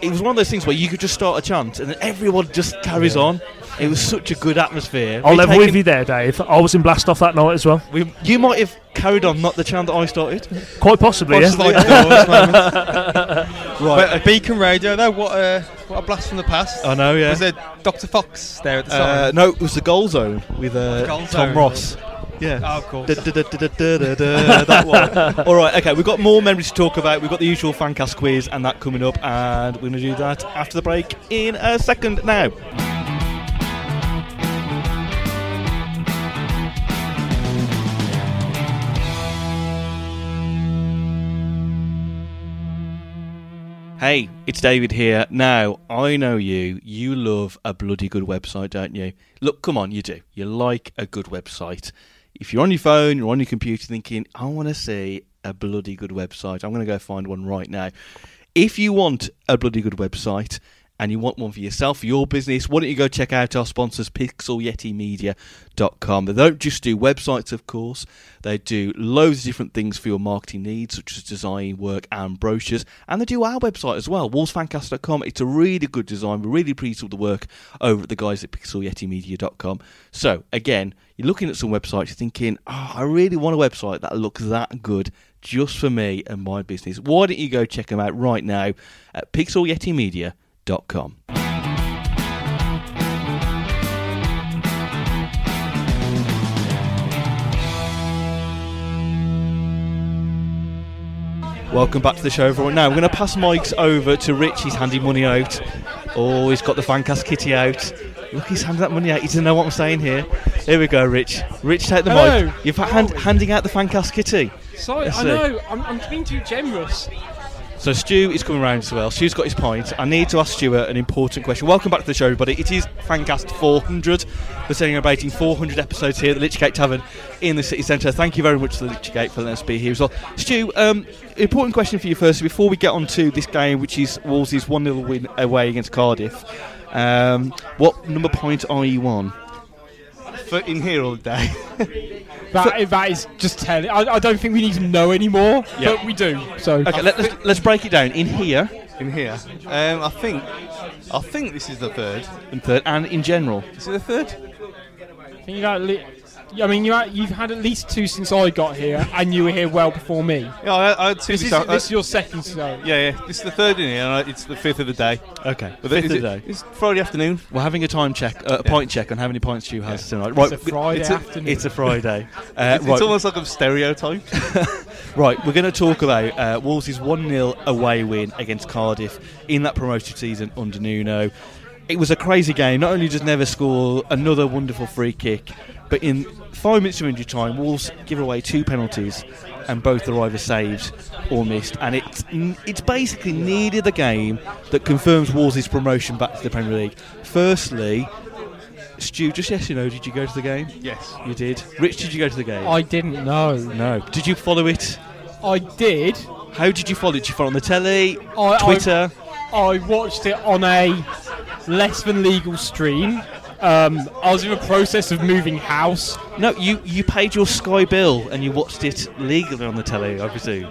it was one of those things where you could just start a chant and then everyone just carries yeah. on. It was such a good atmosphere. I'll level with you there, Dave. I was in Blastoff that night as well. We, you might have carried on, not the chant that I started. Quite possibly, yeah. Like right. But a Beacon Radio, though, what a, what a blast from the past. I know, yeah. Was there Doctor Fox there at the time? Uh, no, it was the Goal Zone with uh, Goal Tom Zone. Ross. Yeah. Oh, of course. That one. All right, okay, we've got more memories to talk about. We've got the usual Fancast quiz and that coming up, and we're going to do that after the break in a second now. Hey, it's David here. Now, I know you. You love a bloody good website, don't you? Look, come on, you do. You like a good website. If you're on your phone, you're on your computer thinking, I want to see a bloody good website. I'm going to go find one right now. If you want a bloody good website and you want one for yourself, for your business, why don't you go check out our sponsors, Pixel Yeti Media dot com. They don't just do websites, of course. They do loads of different things for your marketing needs, such as design work and brochures. And they do our website as well, wolves fancast dot com. It's a really good design. We're really pleased with the work over at the guys at Pixel Yeti Media dot com. So, again, you're looking at some websites, you're thinking, oh, I really want a website that looks that good just for me and my business. Why don't you go check them out right now at Pixel Yeti Media dot com. Welcome back to the show, everyone. Now, I'm going to pass mics over to Rich. He's handing money out. Oh, he's got the Fancast kitty out. Look, he's handing that money out. He doesn't know what I'm saying here. Here we go, Rich. Rich, take the Hello. mic. You're hand- handing out the Fancast kitty. Sorry, Let's I see. know. I'm, I'm being too generous. So Stu is coming round as well. Stu's got his point. I need to ask Stuart an important question. Welcome back to the show, everybody. It is Fancast four hundred. We're celebrating four hundred episodes here at the Litchgate Tavern in the city centre. Thank you very much to the Litchgate for letting us be here as well. Stu, um, important question for you first. Before we get on to this game, which is Wolves' one nil win away against Cardiff, um, what number point are you on? For in here all day. that, so, that is just telling. I, I don't think we need to know anymore, yeah. but we do. So okay, let, let's, let's break it down. In here, in here, um, I think, I think this is the third and third, and in general, is it the third? I think you got. Li- I mean, you're at, you've had at least two since I got here, and you were here well before me. Yeah, I, I had two. This, this, is, this is your second show. Yeah, yeah. This is the third in here, and it's the fifth of the day. Okay, but fifth of the day. It's Friday afternoon. We're having a time check, uh, a yeah. point check on how many points you has yeah. tonight. Right, it's a Friday it's a, afternoon. It's a Friday. Uh, it's, right. It's almost like I'm stereotyped. Right, we're going to talk about uh, Wolves' one nil away win against Cardiff in that promotion season under Nuno. It was a crazy game. Not only does Neves score another wonderful free kick, but in five minutes of injury time, Wolves give away two penalties, and both are either saved or missed. And it's it's basically needed the game that confirms Wolves' promotion back to the Premier League. Firstly, Stu, just yes, you know, did you go to the game? Yes, you did. Rich, did you go to the game? I didn't. No, no. Did you follow it? I did. How did you follow it? Did you follow it on the telly, I, Twitter? I, I watched it on a less than legal stream. Um, I was in the process of moving house. No, you, you paid your Sky bill and you watched it legally on the telly, I presume.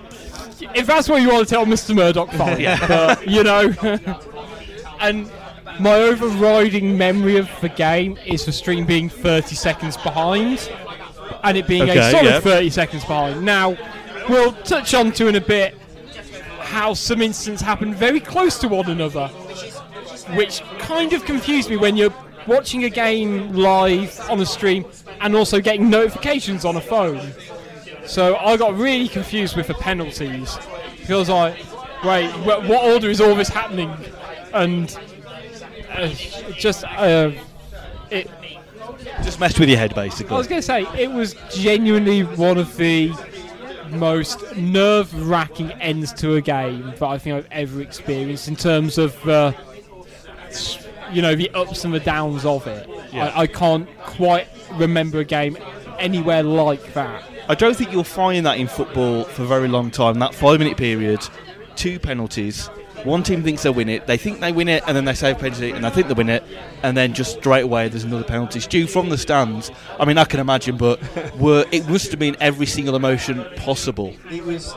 If that's what you want to tell Mister Murdoch, fine. Yeah. But, you know. And my overriding memory of the game is the stream being thirty seconds behind and it being okay, a solid yeah. thirty seconds behind. Now, we'll touch on to in a bit how some incidents happened very close to one another, which kind of confused me when you're watching a game live on a stream and also getting notifications on a phone. So I got really confused with the penalties. Feels like, wait, what order is all this happening? And uh, just uh, it just messed with your head, basically. I was going to say it was genuinely one of the most nerve-wracking ends to a game that I think I've ever experienced in terms of. Uh, You know, the ups and the downs of it. Yeah. I, I can't quite remember a game anywhere like that. I don't think you'll find that in football for a very long time. That five-minute period, two penalties. One team thinks they win it. They think they win it, and then they save a penalty, and they think they win it, and then just straight away there's another penalty. Stu, from the stands, I mean, I can imagine, but were, it must have been every single emotion possible. It was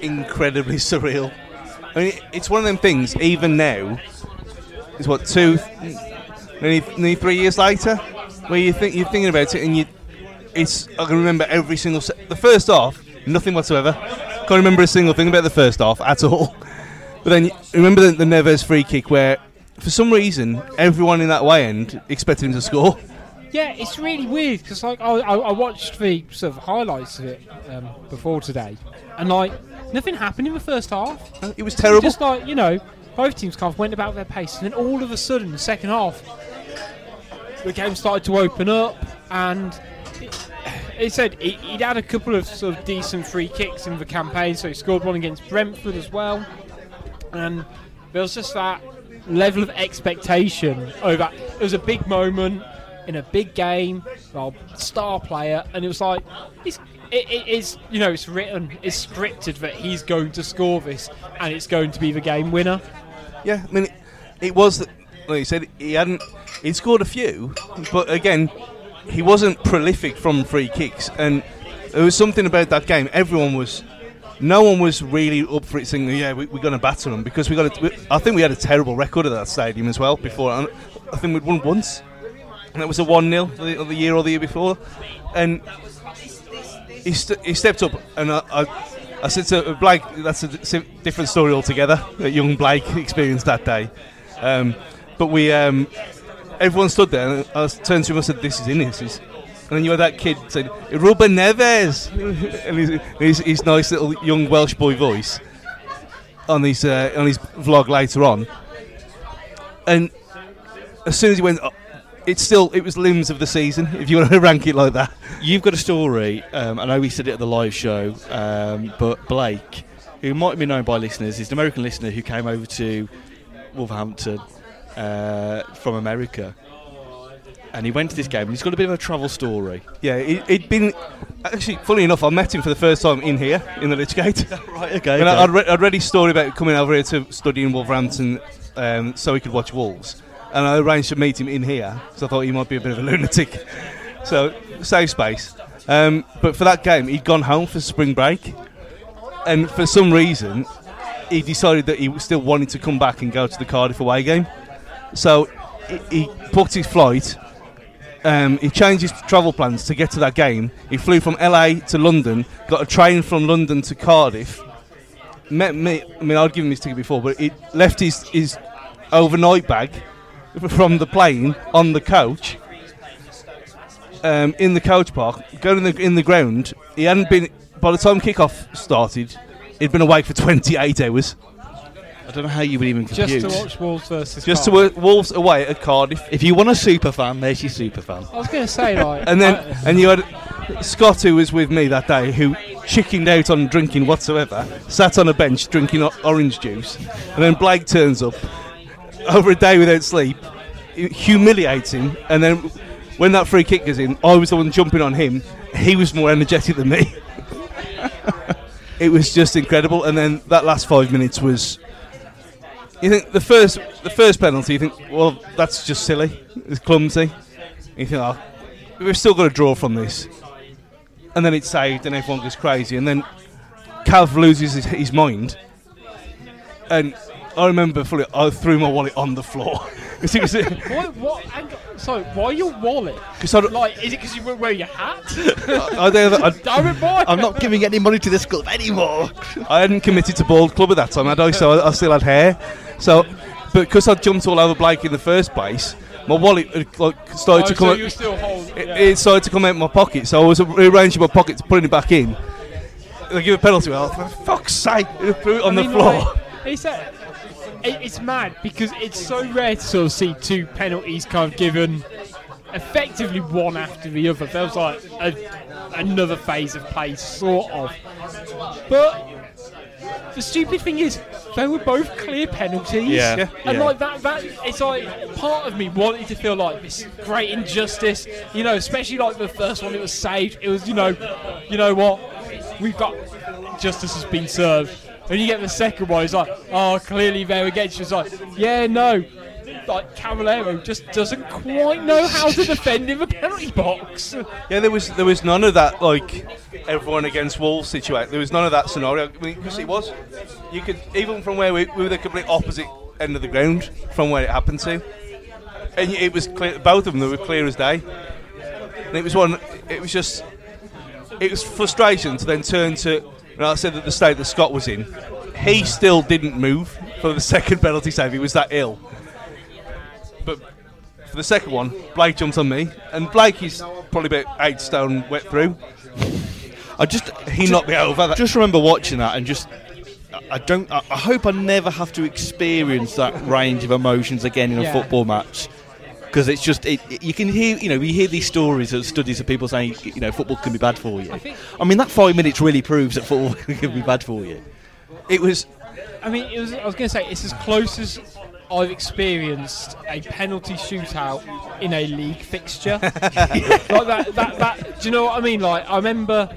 incredibly surreal. I mean, it's one of them things. Even now. It's what two, maybe th- three years later, where you think you're thinking about it, and you, it's. I can remember every single. Se- the first half, nothing whatsoever. Can't remember a single thing about the first half at all. But then you remember the, the Neves free kick, where for some reason everyone in that away end expected him to score. Yeah, it's really weird because like I, I, I watched the sort of highlights of it um, before today, and like nothing happened in the first half. It was terrible. Just like you know, both teams kind of went about their pace, and then all of a sudden, the second half, the game started to open up, and it, it said it, he'd had a couple of sort of decent free kicks in the campaign, so he scored one against Brentford as well, and there was just that level of expectation over. It was a big moment. In a big game, well, star player, and it was like, it's, it, it is, you know, it's written, it's scripted that he's going to score this, and it's going to be the game winner. Yeah, I mean, it, it was, like you said, he hadn't, he scored a few, but again, he wasn't prolific from free kicks, and there was something about that game. Everyone was, no one was really up for it, saying, yeah, we, we're going to batter them because we got. A, we, I think we had a terrible record at that stadium as well before. I, I think we'd won once. And that was a one nil the, the year or the year before. And he, st- he stepped up. And I, I, I said to Blake, that's a different story altogether, that young Blake experienced that day. Um, but we, um, everyone stood there. And I turned to him and said, this is in this. Is. And then you had that kid saying, Ruben Neves. And his, his nice little young Welsh boy voice on his, uh, on his vlog later on. And as soon as he went... Oh, It's still, it was limbs of the season, if you want to rank it like that. You've got a story, um, I know we said it at the live show, um, but Blake, who might be known by listeners, is an American listener who came over to Wolverhampton uh, from America. And he went to this game, and he's got a bit of a travel story. Yeah, it, it'd been, actually, funnily enough, I met him for the first time in here, in the Litchgate. Right, okay. And okay. I'd, re- I'd read his story about coming over here to study in Wolverhampton um, so he could watch Wolves. And I arranged to meet him in here, because I thought he might be a bit of a lunatic. So, safe space. Um, but for that game, he'd gone home for spring break. And for some reason, he decided that he still wanted to come back and go to the Cardiff away game. So, he, he booked his flight. Um, he changed his travel plans to get to that game. He flew from L A to London, got a train from London to Cardiff. Met me. I mean, I'd given him his ticket before, but he left his, his overnight bag from the plane on the coach, um, in the coach park, going in the, in the ground. He hadn't been, by the time kickoff started, he'd been awake for twenty-eight hours. I don't know how you would even compute. Just to watch Wolves versus Just Cardiff. to uh, Wolves away at Cardiff. If you want a super fan, there's your super fan. I was going to say, like... and then, and you had Scott, who was with me that day, who chickened out on drinking whatsoever, sat on a bench drinking orange juice, and then Blake turns up, over a day without sleep, humiliates him, and then when that free kick goes in, I was the one jumping on him. He was more energetic than me. It was just incredible. And then that last five minutes was, you think the first the first penalty, you think, well, that's just silly, it's clumsy, you think, oh, we've still got a draw from this. And then it's saved and everyone goes crazy, and then Cav loses his, his mind, and I remember fully, I threw my wallet on the floor. It was why, what, hang on, sorry, why your wallet? Like, is it because you won't wear your hat? I, I don't, I, Damn it, boy. I'm not giving any money to this club anymore. I hadn't committed to bald club at that time, had I? So I, I still had hair. So, but because I jumped all over Blake in the first place, my wallet had, like, started oh, to come. So out, still hold, it, yeah. it started to come out of my pocket. So I was rearranging my pockets, putting it back in. They give a penalty. Well, for fuck's sake! I threw it on I mean, the floor. Like, he said. It's mad because it's so rare to sort of see two penalties kind of given effectively one after the other. There was like a, another phase of play, sort of. But the stupid thing is, they were both clear penalties. Yeah. Yeah. And yeah. like that, that, it's like part of me wanted to feel like this great injustice, you know, especially like the first one, it was saved. It was, you know, you know what? We've got justice has been served. When you get the second one, it's like, oh, clearly they're against you. It's like, yeah, no. Like, Cavallero just doesn't quite know how to defend in the penalty box. Yeah, there was there was none of that, like, everyone against Wolves situation. There was none of that scenario. Because I mean, it was, you could, even from where we, we were the complete opposite end of the ground from where it happened to. And it was clear, both of them were clear as day. And it was one, it was just, it was frustration to then turn to, and I said that the state that Scott was in, he still didn't move for the second penalty save. He was that ill. But for the second one, Blake jumps on me, and Blake is probably about eight stone wet through. I just he just, knocked me over. Just remember watching that and just. I don't. I hope I never have to experience that range of emotions again in a yeah. football match, because it's just it, it, you can hear. You know, we hear these stories and studies of people saying, you know, football can be bad for you. I, think, I mean, that five minutes really proves that football can be bad for you. It was. I mean, it was. I was going to say it's as close as I've experienced a penalty shootout in a league fixture. like that, that. That. Do you know what I mean? Like I remember.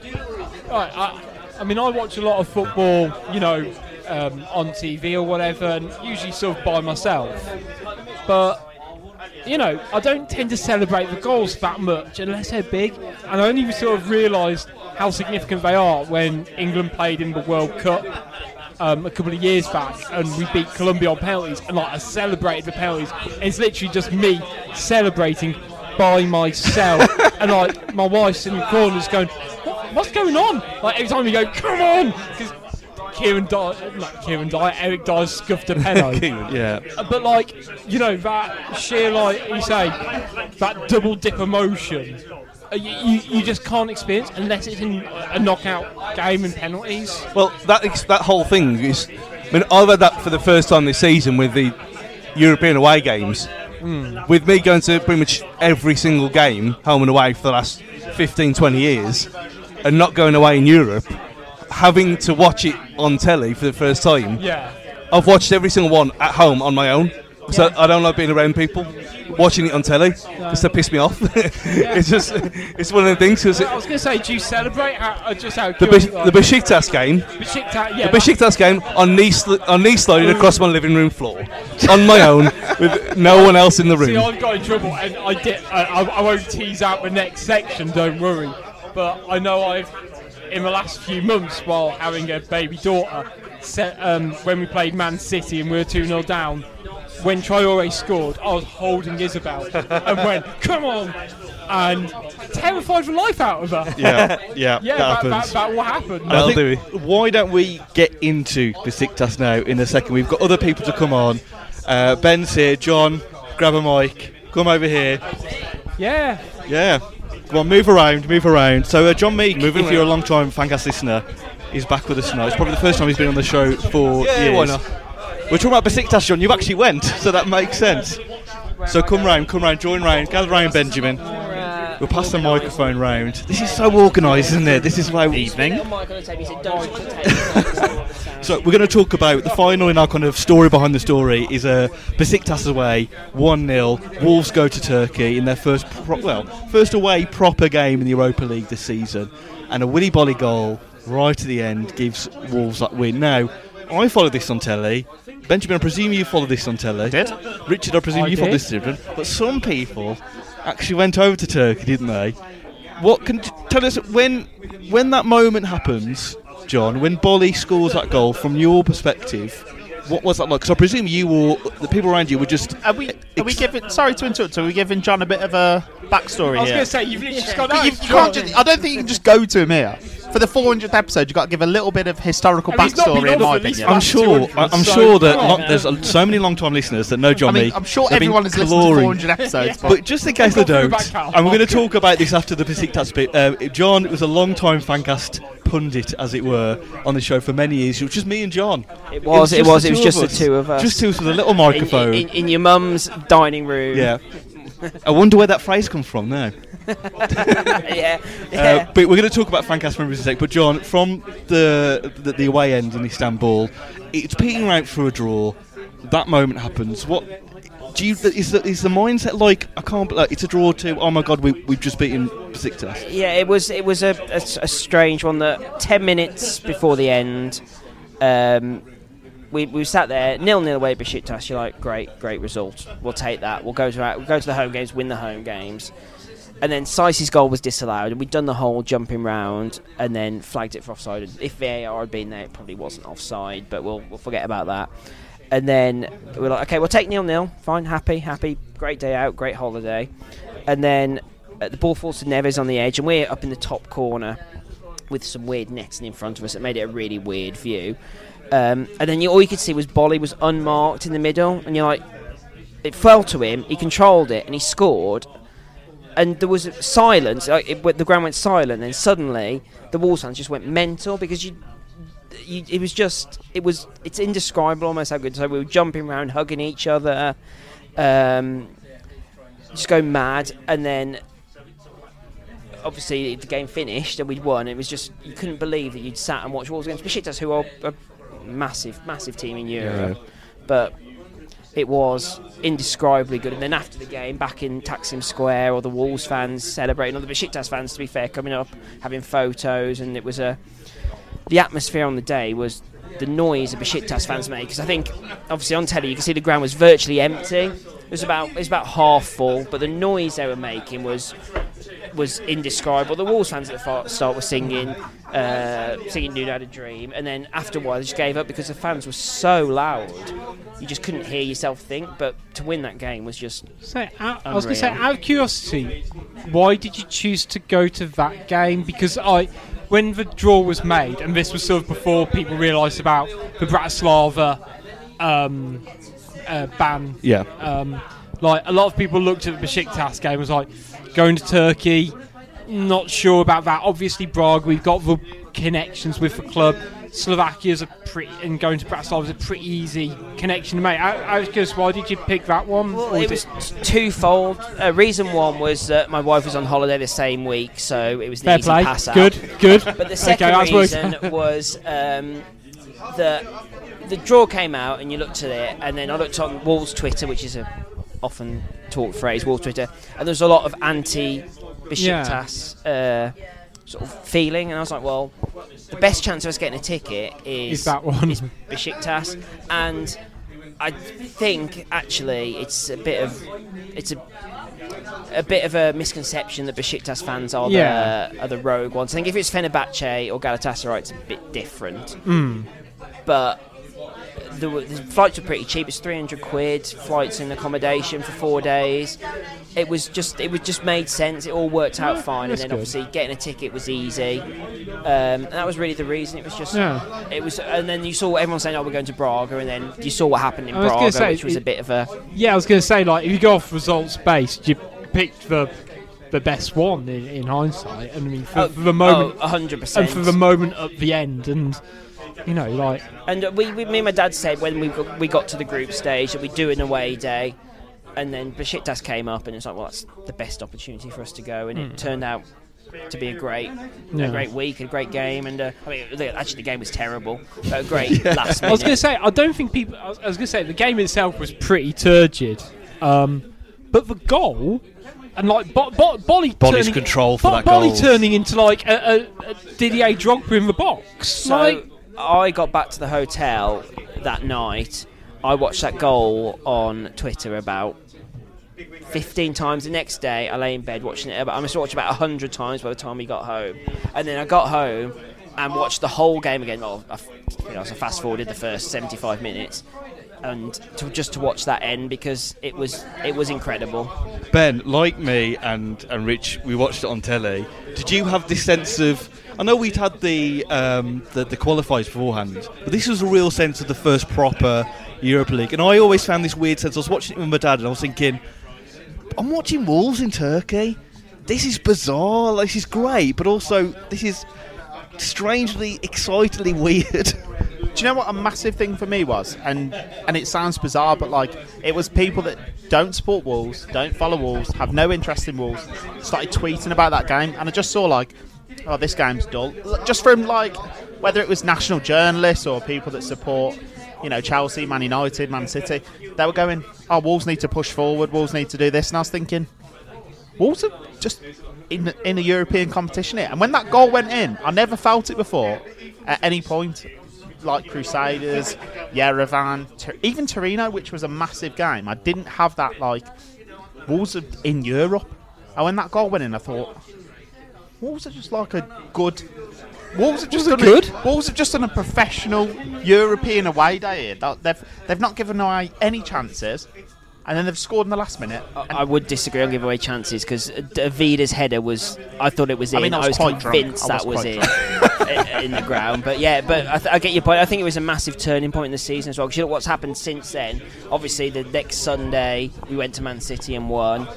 Right, I, I mean, I watch a lot of football, you know, um, on T V or whatever, and usually sort of by myself. But, you know, I don't tend to celebrate the goals that much unless they're big. And I only sort of realised how significant they are when England played in the World Cup um, a couple of years back, and we beat Colombia on penalties. And, like, I celebrated the penalties. And it's literally just me celebrating by myself. And, like, my wife's in the corners going... What's going on? Like every time you go, come on, because Kieran Dyer, not Kieran Dyer, Eric Dyer scuffed a penalty. yeah. But like, you know, that sheer, like you say, that double dip emotion, you, you, you just can't experience unless it's in a knockout game and penalties. Well, that is, that whole thing is. I mean, I've had that for the first time this season with the European away games. Mm. With me going to pretty much every single game, home and away, for the last fifteen, twenty years. And not going away in Europe, having to watch it on telly for the first time. Yeah, I've watched every single one at home on my own. So yeah. I don't like being around people watching it on telly. No. It's to piss me off. Yeah. It's just, it's one of the things. Cause well, I was going to say, do you celebrate? How, just how the, Bes- like? the Besiktas game. Besiktas, yeah, the Besiktas game on knee sli- on knee sliding across my living room floor on my own with no one else in the room. See, I've got in trouble, and I did. Uh, I, I won't tease out the next section. Don't worry. But I know I've, in the last few months, while having a baby daughter, set, um, when we played Man City and we were two nil down, when Traoré scored, I was holding Isabel and went, come on, and terrified the life out of her. Yeah, yeah, yeah that, that, that, that will happen. And I think, why don't we get into Besiktas now in a second? We've got other people to come on. Uh, Ben's here. John, grab a mic. Come over here. Yeah. Yeah. Well, move around, move around. So uh, John Meek, Moving if around. You're a long-time Fancast listener, is back with us now. It's probably the first time he's been on the show for yeah, years. Why not? We're talking about Besiktas, John. You actually went, so that makes sense. So come round, come round, join round, gather round, Benjamin. We'll pass the microphone round. This is so organised, isn't it? This is why... Evening. So we're going to talk about the final in our kind of story behind the story is uh, Besiktas away, one nil. Wolves go to Turkey in their first, pro- well, first away proper game in the Europa League this season. And a willy-bolly goal right at the end gives Wolves that win. Now, I followed this on telly. Benjamin, I presume you followed this on telly. I did. Richard, I presume I you did. followed this, children. But some people... actually went over to Turkey, didn't they? What can t- tell us when when that moment happens, John? When Bolly scores that goal, from your perspective, what was that like? Because I presume you or the people around you were just. Are we? Ex- are we giving? Sorry to interrupt. Are we giving John a bit of a backstory? I was going to say you've literally just got. Out, you, you can't just, I don't think you can just go to him here. For the four hundredth episode, you've got to give a little bit of historical and backstory, in my opinion. I'm sure, I'm so sure that long, there's a, so many long-time listeners that know John Meek. I mean, I'm sure everyone has listened to four hundred episodes. yeah. But just in case they don't, and we're going to talk about this after the Besiktas bit. Uh, John was a long-time Fancast pundit, as it were, on the show for many years. It was just me and John. It was, it was, it was, it was just the two of us. Just two with a little microphone. In, in, in your mum's dining room. Yeah. I wonder where that phrase comes from now. yeah, yeah. Uh, but we're going to talk about Fancast memories in a sec. But John, from the, the the away end in Istanbul, it's peeling out for a draw. That moment happens. What do you is the is the mindset like? I can't. Like, it's a draw too. Oh my God, we we've just beaten Besiktas. Yeah, it was it was a, a, a strange one. That ten minutes before the end, um, we we sat there nil nil away Besiktas. You're like, great great result. We'll take that. We'll go to our, we'll go to the home games. Win the home games. And then Sice's goal was disallowed, and we'd done the whole jumping round, and then flagged it for offside. If V A R had been there, it probably wasn't offside, but we'll we'll forget about that. And then we're like, okay, we'll take nil-nil, fine, happy, happy, great day out, great holiday. And then uh, the ball falls to Neves on the edge, and we're up in the top corner with some weird netting in front of us. It made it a really weird view. Um, and then you, all you could see was Bolly was unmarked in the middle, and you're like, it fell to him, he controlled it, and he scored. And there was silence, like it, the ground went silent, and suddenly the Wolves fans just went mental, because you, you, it was just, it was, it's indescribable almost how good. So we were jumping around, hugging each other, um, just going mad, and then obviously the game finished and we'd won. It was just, you couldn't believe that you'd sat and watched Wolves against Besiktas, who are a massive, massive team in Europe, yeah. But it was indescribably good. And then after the game, back in Taksim Square, all the Wolves fans celebrating, all the Besiktas fans, to be fair, coming up, having photos, and it was a, the atmosphere on the day was the noise the Besiktas fans made, because I think, obviously on telly, you can see the ground was virtually empty. It was about, it was about half full, but the noise they were making was was indescribable. The Wolves fans at the start were singing, uh, singing "Nuno Had a Dream," and then after a while they just gave up because the fans were so loud, you just couldn't hear yourself think. But to win that game was just. So out, I was going to say, out of curiosity, why did you choose to go to that game? Because I, when the draw was made, and this was sort of before people realised about the Bratislava. Um, Uh, ban. Yeah. Um, like a lot of people looked at the Besiktas game and was like, going to Turkey, not sure about that. Obviously Prague, we've got the connections with the club. Slovakia is a pretty, and going to Bratislava is a pretty easy connection to make. I, I was curious, why did you pick that one? Well, it was it? twofold. Uh, reason one was that my wife was on holiday the same week, so it was the Fair easy play. Pass out. Good, good. But the second okay, reason was um, that. The draw came out and you looked at it, and then I looked on Wolves Twitter, which is a often talked phrase, Wolves Twitter, and there's a lot of anti-Besiktas yeah. uh, sort of feeling, and I was like, well, the best chance of us getting a ticket is, is that one, is Besiktas, and I think actually it's a bit of it's a a bit of a misconception that Besiktas fans are yeah. the are the rogue ones. I think if it's Fenerbahce or Galatasaray, it's a bit different, mm. but. The, the flights were pretty cheap. It's three hundred quid, flights and accommodation for four days. It was just, it was just made sense. It all worked out yeah, fine, and then good. Obviously getting a ticket was easy. Um, and that was really the reason. It was just, yeah. it was, and then you saw everyone saying, "Oh, we're going to Braga," and then you saw what happened in Braga, gonna say, which was it, a bit of a. Yeah, I was going to say, like, if you go off results based, you picked the the best one in, in hindsight, and I mean, for, oh, for the moment, oh, one hundred percent, and for the moment at the end, and. You know, like, and uh, we, we, me and my dad said when we got, we got to the group stage that we'd do an away day, and then Besiktas came up, and it's like, well, that's the best opportunity for us to go, and mm. it turned out to be a great, yeah. a great week, a great game, and uh, I mean, actually the game was terrible, but a great yeah. last minute. I was going to say, I don't think people. I was, I was going to say the game itself was pretty turgid, um, but the goal. And like bo- bo- Bolly, turning, control for bo- that Bolly goal. turning into like a, a, a Didier Drogba in the box. So like, I got back to the hotel that night. I watched that goal on Twitter about fifteen times. The next day, I lay in bed watching it. But I must watch about one hundred times by the time we got home. And then I got home and watched the whole game again. Well, I, you know, so fast-forwarded the first seventy-five minutes. And to, just to watch that end, because it was it was incredible. Ben, like me and, and Rich, we watched it on telly. Did you have this sense of... I know we'd had the, um, the the qualifiers beforehand, but this was a real sense of the first proper Europa League. And I always found this weird sense. I was watching it with my dad and I was thinking, I'm watching Wolves in Turkey. This is bizarre. Like, this is great, but also this is strangely, excitedly weird. Do you know what a massive thing for me was? And and it sounds bizarre, but like it was people that don't support Wolves, don't follow Wolves, have no interest in Wolves, started tweeting about that game, and I just saw like, oh, this game's dull. Just from like whether it was national journalists or people that support, you know, Chelsea, Man United, Man City, they were going, oh, Wolves need to push forward, Wolves need to do this, and I was thinking, Wolves are just in in a European competition here. And when that goal went in, I never felt it before at any point. Like Crusaders, Yerevan, Tur- even Torino, which was a massive game. I didn't have that, like, Wolves are in Europe. And when that goal went in, I thought, Wolves are just like a good... Wolves are just done good. A, Wolves have just done a professional European away day here. They've, they've not given away any chances, and then they've scored in the last minute. I would disagree on giving away chances, because Davida's header was... I thought it was in. I, mean, I was, I was convinced I was that was in. in the ground. But yeah, but I, th- I get your point. I think it was a massive turning point in the season as well. Because you know what's happened since then. Obviously, the next Sunday we went to Man City and won,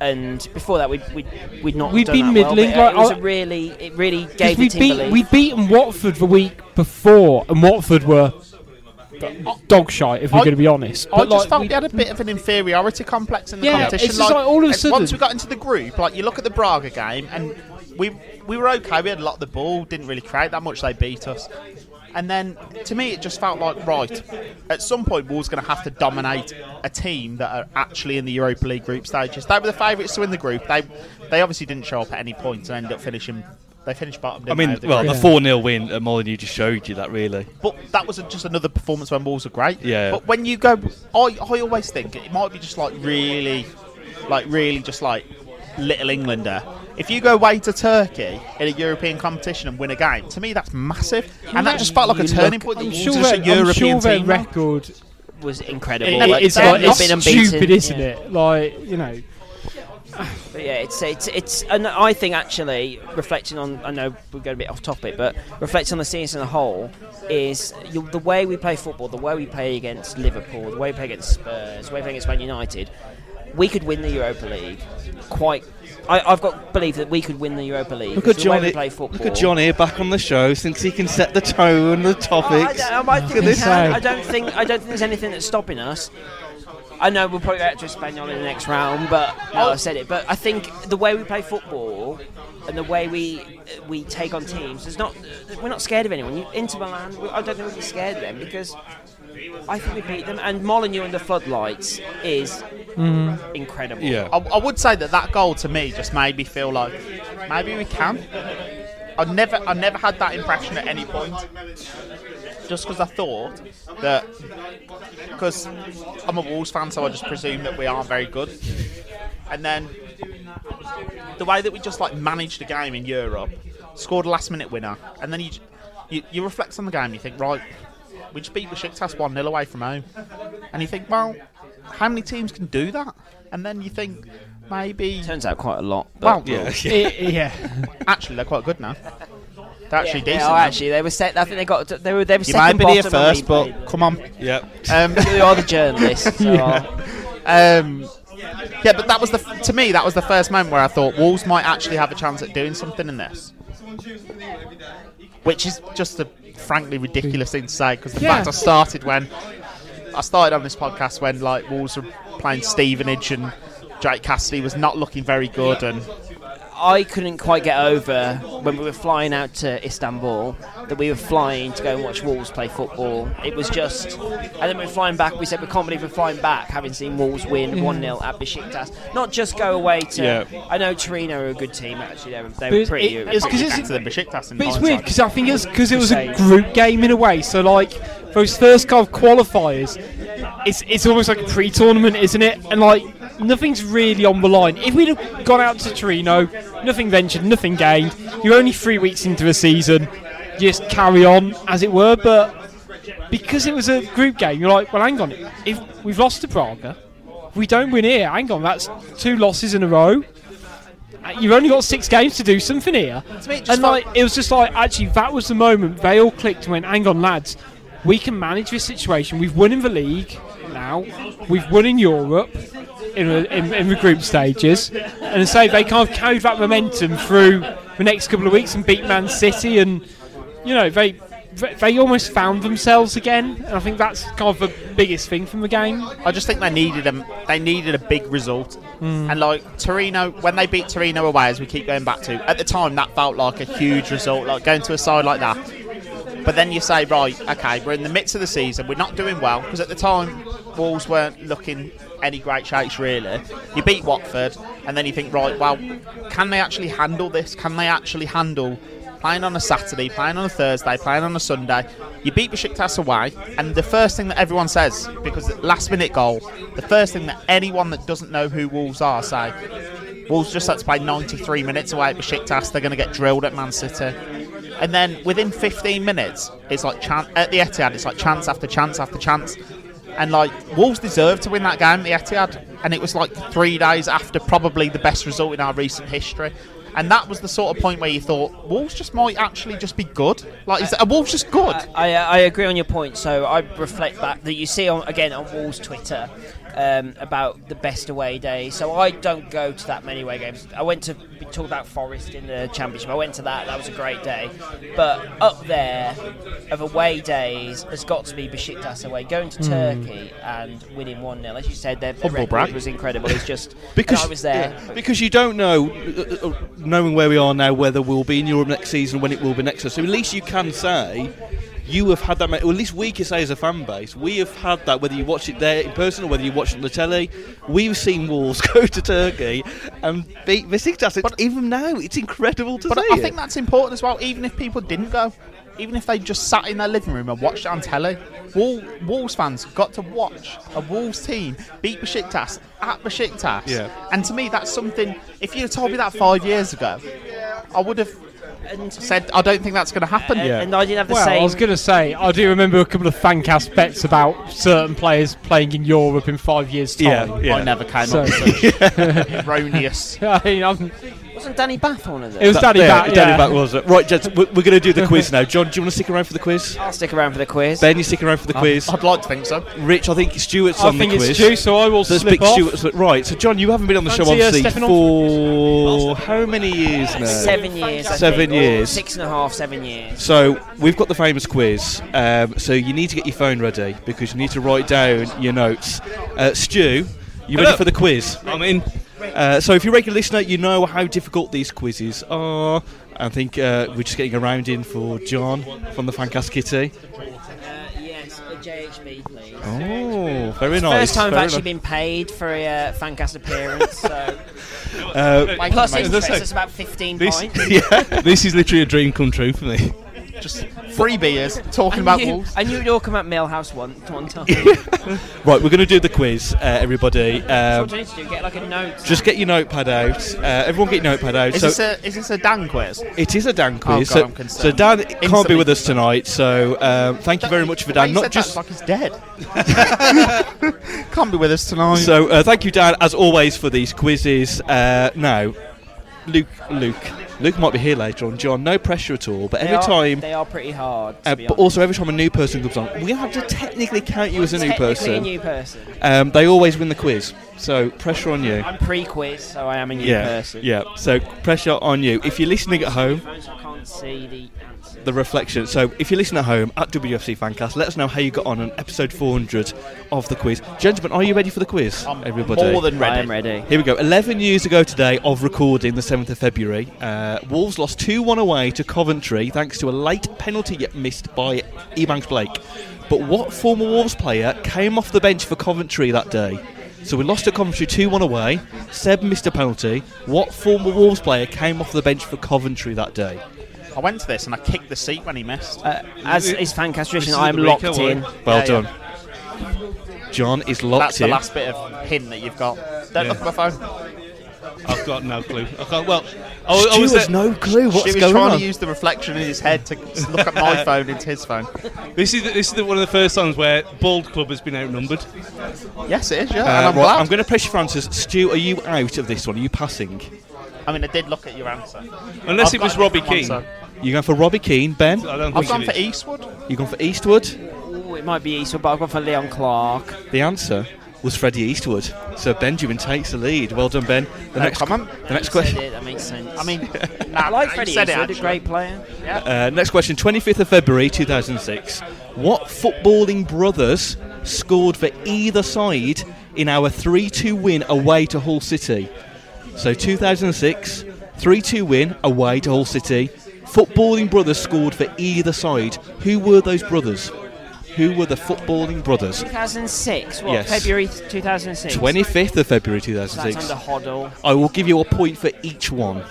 and before that we'd we'd, we'd not we'd done been that middling. Well, like, it was a really it really gave the team beat, belief. We'd beaten Watford the week before, and Watford were. Dog shite, if we're I, going to be honest. But I just like, felt we had a bit of an inferiority complex in the yeah, competition. It's like, like all of a sudden, once we got into the group, like you look at the Braga game, and we we were okay. We had a lot of the ball, didn't really create that much. They beat us, and then to me, it just felt like right. At some point, Wolves going to have to dominate a team that are actually in the Europa League group stages. They were the favourites to win the group. They they obviously didn't show up at any point and ended up finishing. They finished bottom. I mean, well, the four nil win at Molineux just showed you that, really. But that was just another performance when Wolves were great. Yeah. But when you go, I, I always think it might be just like really, like really just like little Englander. If you go away to Turkey in a European competition and win a game, to me that's massive. And that just felt like a turning point. I'm sure their European team record was incredible. It's stupid, isn't it? Like, you know. But yeah, it's it's it's, and I think actually reflecting on, I know we're going a bit off topic, but reflecting on the season as a whole is you, the way we play football, the way we play against Liverpool, the way we play against Spurs, the way we play against Man United. We could win the Europa League. Quite, I, I've got belief that we could win the Europa League. Look at John. Way we play football. Look at John here back on the show, since he can set the tone, the topics. Oh, I, don't, I, think we can. I don't think I don't think there's anything that's stopping us. I know we'll probably go out to Espanyol in the next round, but no, I said it. But I think the way we play football and the way we we take on teams, is not we're not scared of anyone. You, Inter Milan, I don't think we'd be scared of them because I think we beat them. And Molineux under floodlights is mm. incredible. Yeah. I, I would say that that goal to me just made me feel like maybe we can. I never I never had that impression at any point. Just because I thought that, because I'm a Wolves fan, so I just presume that we aren't very good. And then the way that we just like managed the game in Europe, scored a last-minute winner, and then you, you you reflect on the game and you think, right, we just beat Besiktas one nil away from home, and you think, well, how many teams can do that? And then you think maybe turns out quite a lot. Well, yeah, yeah. Actually, they're quite good now. They're actually yeah, decent. They are actually, they were set. I think they got. They were. They were. You second might be here first, but played. Come on. Yep. Um, you are the journalists. So yeah. Um, yeah, but that was the. F- to me, that was the first moment where I thought Wolves might actually have a chance at doing something in this, which is just a frankly ridiculous thing to say because the yeah. fact I started when I started on this podcast when like Wolves were playing Stevenage and Jake Cassidy was not looking very good and. I couldn't quite get over when we were flying out to Istanbul that we were flying to go and watch Wolves play football. It was just, and then we were flying back. We said we can't believe we're flying back, having seen Wolves win one nil at Besiktas. Not just go away to. Yeah. I know Torino are a good team actually. They were, they were pretty. It, it, it's because it's to the Besiktas. In but it's weird because I think it's because it was a group game in a way. So like those first kind of qualifiers, it's it's almost like a pre-tournament, isn't it? And like. Nothing's really on the line. If we'd have gone out to Torino, nothing ventured, nothing gained. You're only three weeks into the season. Just carry on, as it were. But because it was a group game, you're like, well, hang on. If we've lost to Braga, if we don't win here, hang on, that's two losses in a row. You've only got six games to do something here. And like, it was just like, actually, that was the moment they all clicked and went, hang on, lads, we can manage this situation. We've won in the league now. We've won in Europe. In, in, in the group stages, and so they kind of carried that momentum through the next couple of weeks and beat Man City, and you know they they almost found themselves again. And I think that's kind of the biggest thing from the game. I just think they needed a they needed a big result, mm. and like Torino, when they beat Torino away, as we keep going back to, at the time that felt like a huge result, like going to a side like that. But then you say, right, okay, we're in the midst of the season, we're not doing well, because at the time Wolves weren't looking any great shakes really. You beat Watford and then you think, right, well, can they actually handle this? Can they actually handle playing on a Saturday, playing on a Thursday, playing on a Sunday? You beat Besiktas away, and the first thing that everyone says, because the last minute goal, the first thing that anyone that doesn't know who Wolves are say, Wolves just had to play ninety-three minutes away at Besiktas, they're going to get drilled at Man City. And then within fifteen minutes, it's like chan- at the Etihad, it's like chance after chance after chance. And like Wolves deserved to win that game at the Etihad, and it was like three days after probably the best result in our recent history. and that was the sort of point where you thought Wolves just might actually just be good. Like, is uh, that, are Wolves just good? I, I, I agree on your point. So I reflect back that you see on, again on Wolves Twitter um, about the best away day. So I don't go to that many away games. I went to we talked about Forest in the Championship. I went to that. That was a great day. But up there of away days has got to be Besiktas away. Going to mm. Turkey and winning one nil. As you said, their, their record Brad. was incredible. It's just because I was there. Yeah, because you don't know, uh, uh, knowing where we are now, whether we'll be in Europe next season, when it will be next season. So at least you can say you have had that, or at least we can say as a fan base, we have had that, whether you watch it there in person or whether you watch it on the telly. We've seen Wolves go to Turkey and beat Besiktas. But even now, it's incredible to but see I it. think that's important as well, even if people didn't go. Even if they just sat in their living room and watched it on telly, Wol- Wolves fans got to watch a Wolves team beat Besiktas at Besiktas. Yeah. And to me, that's something, if you had told me that five years ago, I would have... and said I don't think that's going to happen. Yeah. And I didn't have the well, same. I was going to say I do remember a couple of Fancast bets about certain players playing in Europe in five years' time. Yeah, yeah. I never came so. up with such erroneous. I mean, I'm wasn't Danny Bath one of them? It was Danny Bath. Yeah, Danny yeah. Bath was it? Right, gents, we're, we're going to do the quiz now. John, do you want to stick around for the quiz? I'll stick around for the quiz. Ben, you stick around for the I'd, quiz. I'd like to think so. Rich, I think Stuart's I on think the quiz. I think it's Stu, so I will so slip off. Stuart's, right, so John, you haven't been on the Fancy, show obviously uh, for on. how many years now? Seven years. Seven. Years. Six and a half, seven years. So we've got the famous quiz. Um, so you need to get your phone ready because you need to write down your notes. Uh, Stu, you Hello. ready for the quiz? I'm in. Uh, so if you're a regular listener, you know how difficult these quizzes are. I think uh, we're just getting a round in for John from the Fancast Kitty. J H B, please. Oh, very nice. First time I've actually been paid for a uh, Fancast appearance. So. uh, like plus, interest is about fifteen this, points. Yeah, this is literally a dream come true for me. Just free beers, talking I about knew, Wolves. I knew you'd all come at Millhouse one, one time. Right, we're going to do the quiz, uh, everybody. Um, so what do you need to do? Get like a note. Just get your notepad out. Uh, everyone get your notepad out. Is, so this a, is this a Dan quiz? It is a Dan quiz. Oh, God, so, I'm concerned. So Dan Instantly can't be with us tonight, so um, thank you very much for Dan. Not said just that, like he's dead. Can't be with us tonight. So uh, thank you, Dan, as always, for these quizzes. Uh, now, Luke, Luke. Luke might be here later on. John, no pressure at all. But they every are, time they are pretty hard. Uh, but also every time a new person comes on, we have to technically count you as a new person. A new person. Um, they always win the quiz, so pressure on you. I'm pre-quiz, so I am a new yeah, person. Yeah. So pressure on you. If you're listening at home, I can't see the answers. The reflection. So if you're listening at home at W F C Fancast, let us know how you got on on episode four hundred of the quiz. Gentlemen, are you ready for the quiz? I'm Everybody, more than ready. I am ready. Here we go. Eleven years ago today, of recording, the seventh of February. Uh, Uh, Wolves lost two one away to Coventry thanks to a late penalty missed by Ebanks Blake. But what former Wolves player came off the bench for Coventry that day? So we lost to Coventry two one away, Seb missed a penalty. What former Wolves player came off the bench for Coventry that day? I went to this and I kicked the seat when he missed. Uh, as is Fancast tradition, I'm locked in. Well yeah, done. Yeah. John is locked That's in. That's the last bit of hint that you've got. Don't yeah. look at my phone. I've got no clue. I can't, well, I, I was there. no clue. What's going on? He was trying on? to use the reflection in his head to look at my phone into his phone. This is the, this is the, one of the first times where Bald Club has been outnumbered. Yes, it is. Yeah, uh, and I'm, right, I'm going to pressure Francis. Stu, are you out of this one? Are you passing? I mean, I did look at your answer. Unless I've it was Robbie Keane. Answer. You're going for Robbie Keane, Ben. I don't I've gone for Eastwood. You've gone for Eastwood. Ooh, it might be Eastwood, but I've gone for Leon Clark. The answer was Freddie Eastwood, so Benjamin takes the lead. Well done, Ben. The no next comment. The next question. It, that makes sense. I mean, nah, I like Freddie Eastwood. Actually. A great player. Yeah. Uh, next question. Twenty-fifth of February, two thousand six. What footballing brothers scored for either side in our three two win away to Hull City? So two thousand six, three two win away to Hull City. Footballing brothers scored for either side. Who were those brothers? Who were the footballing brothers? two thousand six, what, yes. February two thousand six? twenty-fifth of February two thousand six. That's under Hoddle. I will give you a point for each one.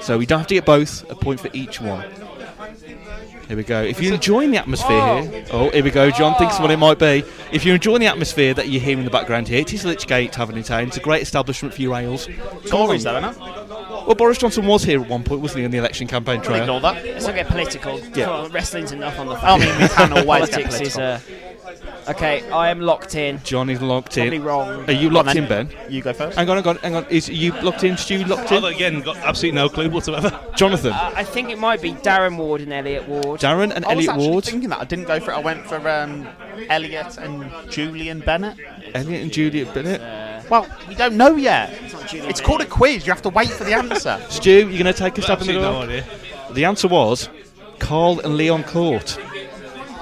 So we don't have to get both, a point for each one. Here we go. If you're enjoying the atmosphere oh. here... Oh, here we go. John oh. thinks what it might be. If you're enjoying the atmosphere that you hear in the background here, it is Litchgate Tavern in town. It's a great establishment for your ales. Tories, though, isn't it? Well, Boris Johnson was here at one point, wasn't he, in the election campaign trail? Ignore that. Let's not get political. Yeah. Wrestling's enough on the phone. I mean, we can always get political. Is, uh, Okay, I am locked in. John is locked Probably in. Wrong. Are you locked on, in, Ben? You go first. Hang on, hang on, hang on. Is you locked in? Stu locked in? I've again got absolutely no clue whatsoever. Jonathan? Uh, I think it might be Darren Ward and Elliot Ward. Darren and I Elliot Ward? I was actually thinking that. I didn't go for it. I went for um, Elliot and Julian Bennett. Elliot and Julian Bennett? Uh, well, we don't know yet. It's, it's called a quiz. You have to wait for the answer. Stu, you're going to take us up in the door? No idea. The answer was Carl and Leon Court.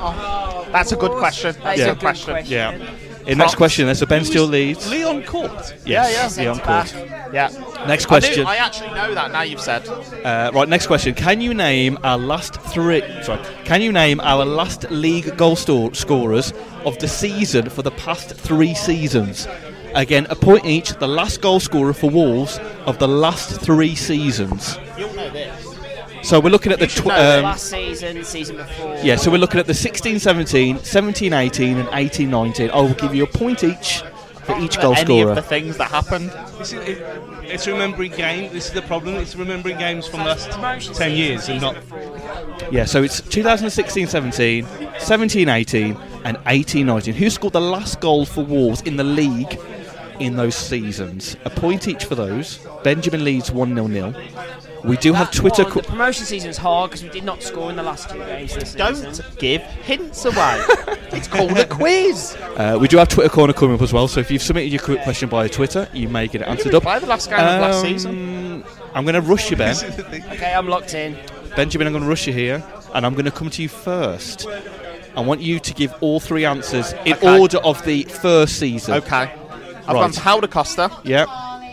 Oh, that's a good question. That's yeah. a good question. question. Yeah. In next question, there's a Ben Steele leads. Leon Court. Yes. Yeah, yeah. Leon Court. Yeah. Next question. I, I actually know that now you've said. Uh, right. Next question. Can you name our last three? Sorry. Can you name our last league goal stor- scorers of the season for the past three seasons? Again, a point each. The last goal scorer for Wolves of the last three seasons. You'll know this. So we're looking at the, tw- no, um, the last season, season before. Yeah, so we're looking at the sixteen seventeen, seventeen eighteen, and eighteen nineteen. I will give you a point each for each goal any scorer. Any of the things that happened. This is, it, it's remembering games. This is the problem. It's remembering games from the so last ten years and not. Yeah, so it's two thousand sixteen seventeen, seventeen eighteen, and eighteen nineteen. Who scored the last goal for Wolves in the league in those seasons? A point each for those. Benjamin Leeds one nil nil. We do have that Twitter. One, co- the promotion season is hard because we did not score in the last two games this Don't season. Don't give hints away. It's called a quiz. Uh, we do have Twitter Corner coming up as well, so if you've submitted your quick question via Twitter, you may get it answered up. By the last game um, of last season. I'm going to rush you, Ben. Okay, I'm locked in. Benjamin, I'm going to rush you here, and I'm going to come to you first. I want you to give all three answers in okay. order of the first season. Okay. I've right. gone for Helder Costa. Yep.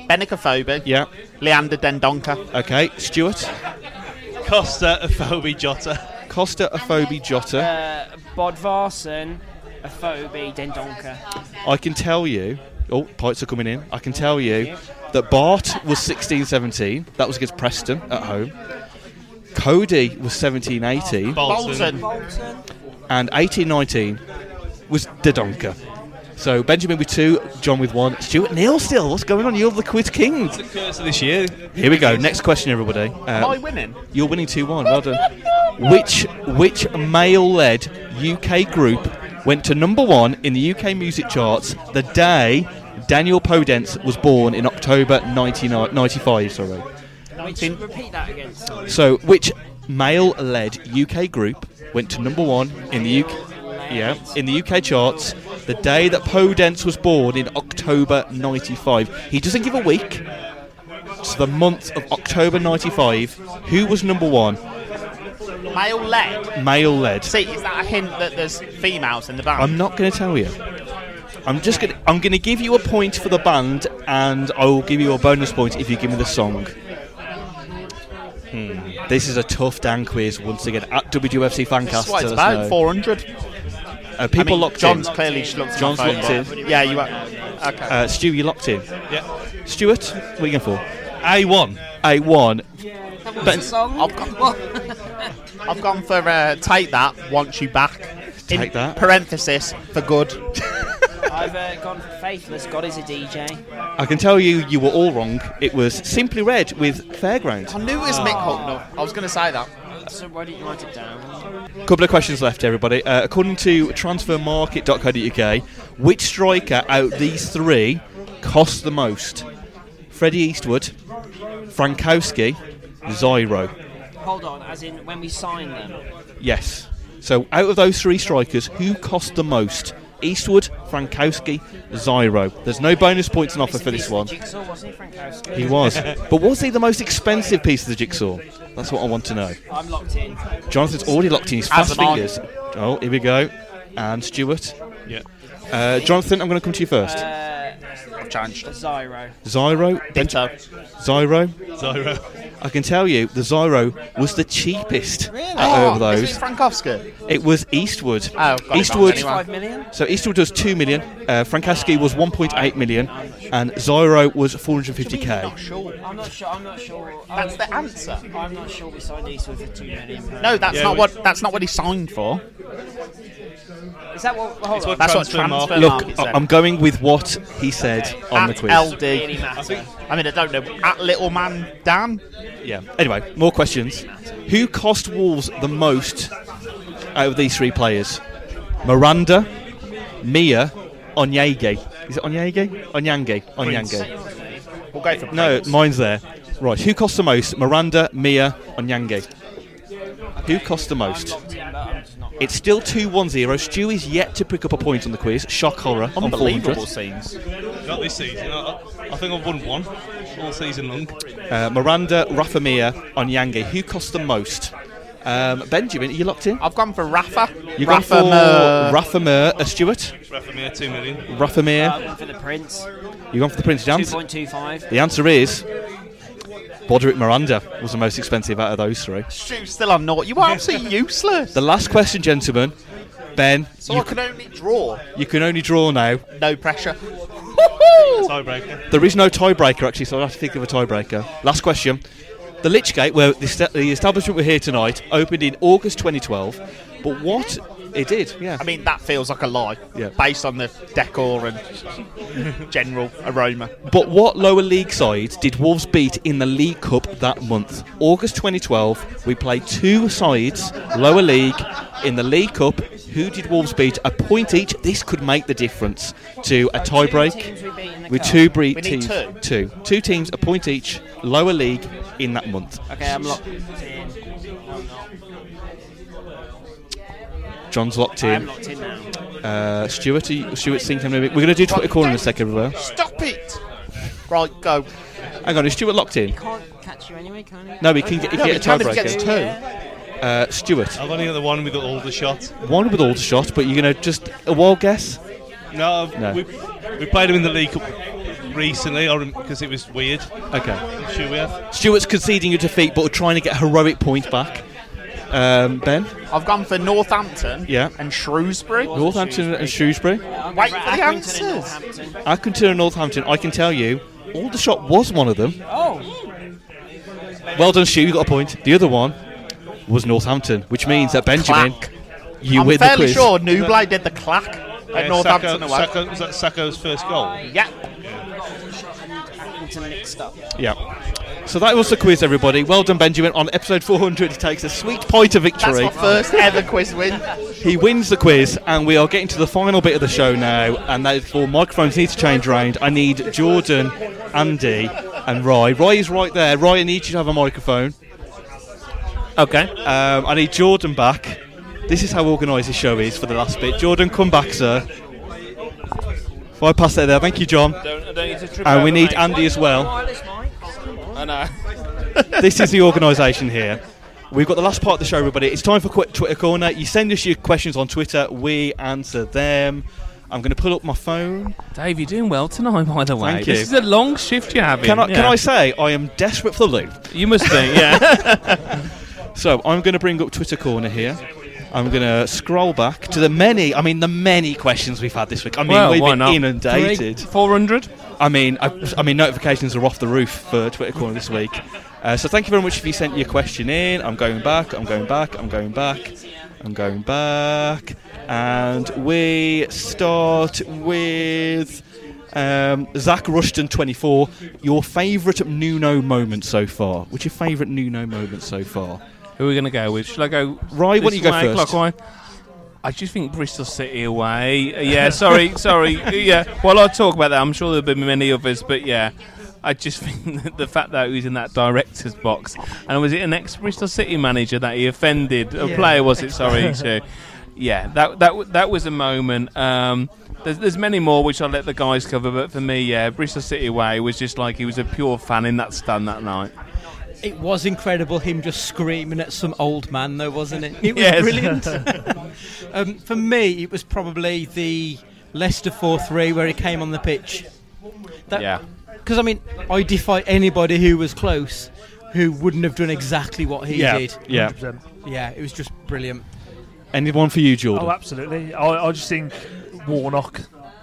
Benicophobe. Yeah. Leander Dendonka. Okay. Stuart. Costa Afobi Jota. Costa Afobi Jota. Uh, Bodvarsson Afobi Dendonka. I can tell you. Oh, pints are coming in. I can tell you that Bart was sixteen seventeen. That was against Preston at home. Cody was seventeen eighteen. Bolton. Bolton. And eighteen nineteen was Dendonka. So Benjamin with two, John with one, Stuart Neal still. What's going on? You're the quiz king. It's the curse of this year. Here we go. Next question, everybody. Um, Am I winning? You're winning two one. Well done. Which which male-led U K group went to number one in the U K music charts the day Daniel Podence was born in October ninety-five? Sorry. nineteen Repeat that again. So which male-led U K group went to number one in the U K? Yeah, in the U K charts, the day that Podence was born in October ninety-five. He doesn't give a week. It's the month of October ninety-five. Who was number one? Male led. Male led. See, is that a hint that there's females in the band? I'm not going to tell you. I'm just going. I'm going to give you a point for the band, and I will give you a bonus point if you give me the song. Hmm. This is a tough Dan quiz once again at W W F C Fancast. That's what it's about. four hundred. Uh, people I mean, locked John's in. Clearly locked John's in locked in. John's locked in. Yeah, you are. Okay. Uh, Stu, you locked in. Yeah. Stuart, what are you going for? A one. A one. Yeah. That was ben- a song. I've gone, I've gone for uh, Take That, Want You Back. Take in That. Parenthesis, for good. I've uh, gone for Faithless, God Is a D J. I can tell you, you were all wrong. It was Simply Red with Fairground. I knew it was oh. Mick Hucknall. I was going to say that. So why didn't you write it down? Couple of questions left, everybody. Uh, according to transfermarket dot co dot uk, which striker out of these three costs the most? Freddie Eastwood, Frankowski, Zyro. Hold on, as in when we sign them? Yes. So out of those three strikers, who cost the most? Eastwood, Frankowski, Zyro. There's no bonus points on offer for this one. Jigsaw, wasn't he, Frankowski? He was. But was he the most expensive piece of the jigsaw? That's what I want to know. I'm locked in. Jonathan's already locked in. He's fast fingers. Oh, here we go. And Stuart. Yeah. Uh, Jonathan, I'm going to come to you first. Uh, I've challenged. Zyro. Zyro. Pinto. Zyro. Zyro. I can tell you, the Zyro was the cheapest really? out oh, of those. Is it Frankowski? It was Eastwood. Oh, got Eastwood. It back, anyway. So Eastwood was two million. Uh, Frankowski was one point eight million, and Zyro was four hundred fifty k. I'm not sure. I'm not sure. I'm not sure. That's the answer. I'm not sure we signed Eastwood for two million. No, that's yeah, not what. That's not what he signed for. Is that what? Hold on. What that's what transfer market. Look, said. I'm going with what he said okay. on at the quiz. L D. Really I mean, I don't know. At Little Man Dan. Yeah. Anyway, more questions. Who cost Wolves the most out of these three players? Miranda, Mia Onyege. Is it Onyege? Onyange. Onyange. We'll go for no, mine's there. Right, who costs the most? Miranda, Mia, Onyange. Who costs the most? It's still two one zero. Stewie's yet to pick up a point on the quiz. Shock horror. Unbelievable scenes. Not this season. I, I think I've won one all season long. Uh, Miranda, Rafa, Mia, Onyange. Who costs the most? Um, Benjamin, are you locked in? I've gone for Rafa. You've gone for Rafa Mir, uh, Stewart? Rafa Mir, two million. Rafa Mir. I've gone for the Prince. You've gone for the Prince, Jans? two point two five. The answer is... Broderick Miranda was the most expensive out of those three. Stu's still on naught. You are absolutely useless. The last question, gentlemen. Ben. So you I can only draw. You can only draw now. No pressure. Tiebreaker. There is no tiebreaker, actually, so I'll have to think of a tiebreaker. Last question. The Litchgate, where the, the establishment we're here tonight, opened in August twenty twelve. But what... It did, yeah. I mean, that feels like a lie, yeah. Based on the decor and general aroma. But what lower league side did Wolves beat in the League Cup that month? August twenty twelve, we played two sides, lower league, in the League Cup. Who did Wolves beat? A point each. This could make the difference to a tie-break. With two bre- we need two. Two. Two teams, a point each, lower league in that month. Okay, I'm locked in. John's locked in. I'm locked in now. Uh, Stuart, you, Stuart's thinking. We're going to do Twitter corner in a second, everywhere. Stop it! Right, go. Hang on, is Stuart locked in? He can't catch you anyway, can he? No, he can okay. get, no, get a tiebreaker. Uh, Stuart. I've only got the one with all the shots. One with all the shots, but you're going to just a wild guess? No, no. We, we played him in the League Cup recently because it was weird. Okay. I'm sure we have. Stuart's conceding a defeat, but we're trying to get heroic points back. Um, Ben? I've gone for Northampton yeah. and Shrewsbury. Northampton and Shrewsbury. Yeah, wait for the answers. Accrington and Northampton. I can tell you, Aldershot was one of them. Oh. Well done, Stu. You got a point. The other one was Northampton, which means uh, that Benjamin, clack. you I'm win the quiz. I'm fairly sure Nubly did the clack yeah, at Northampton. Sacco, Sacco, was that Sacco's first goal? Yeah. Yeah. So that was the quiz, everybody. Well done, Benjamin. On episode four hundred, he takes a sweet point of victory. That's my first ever quiz win. He wins the quiz, and we are getting to the final bit of the show now, and therefore microphones need to change round. I need Jordan, Andy, and Roy. Roy is right there. Roy, I need you to have a microphone. Okay. Um, I need Jordan back. This is how organised this show is for the last bit. Jordan, come back, sir. If I pass that there, thank you, John. Don't, don't need to trip and we need mate. Andy as well. I know. This is the organisation here. We've got the last part of the show, everybody. It's time for Quick Twitter Corner. You send us your questions on Twitter. We answer them. I'm going to pull up my phone. Dave, you're doing well tonight, by the way. Thank you. This is a long shift you're having. Can I, yeah. can I say I am desperate for the loot? You must be, yeah. So I'm going to bring up Twitter Corner here. I'm going to scroll back to the many, I mean, the many questions we've had this week. I mean, well, we've been not? inundated. four hundred? I mean, I, I mean, notifications are off the roof for Twitter Corner this week. Uh, so thank you very much if you sent your question in. I'm going back, I'm going back, I'm going back, I'm going back. And we start with um, Zach Rushton, twenty-four. Your favourite Nuno moment so far? What's your favourite Nuno moment so far? Who are we going to go with? Shall I go... Rye, why don't you go first? Clockwise? I just think Bristol City away. Yeah, sorry, sorry. Yeah. While I talk about that, I'm sure there'll be many others, but yeah. I just think that the fact that he was in that director's box, and was it an ex-Bristol City manager that he offended? A yeah. player, was it? Sorry, too. Yeah, that that that was a moment. Um, there's, there's many more, which I'll let the guys cover, but for me, yeah, Bristol City away was just like he was a pure fan in that stand that night. It was incredible, him just screaming at some old man, though, wasn't it? It was yes. brilliant. um, for me, it was probably the Leicester four three where he came on the pitch. That, yeah. Because, I mean, I defy anybody who was close who wouldn't have done exactly what he yeah. did. Yeah, one hundred percent. Yeah, it was just brilliant. Anyone for you, Jordan? Oh, absolutely. I, I just think Warnock.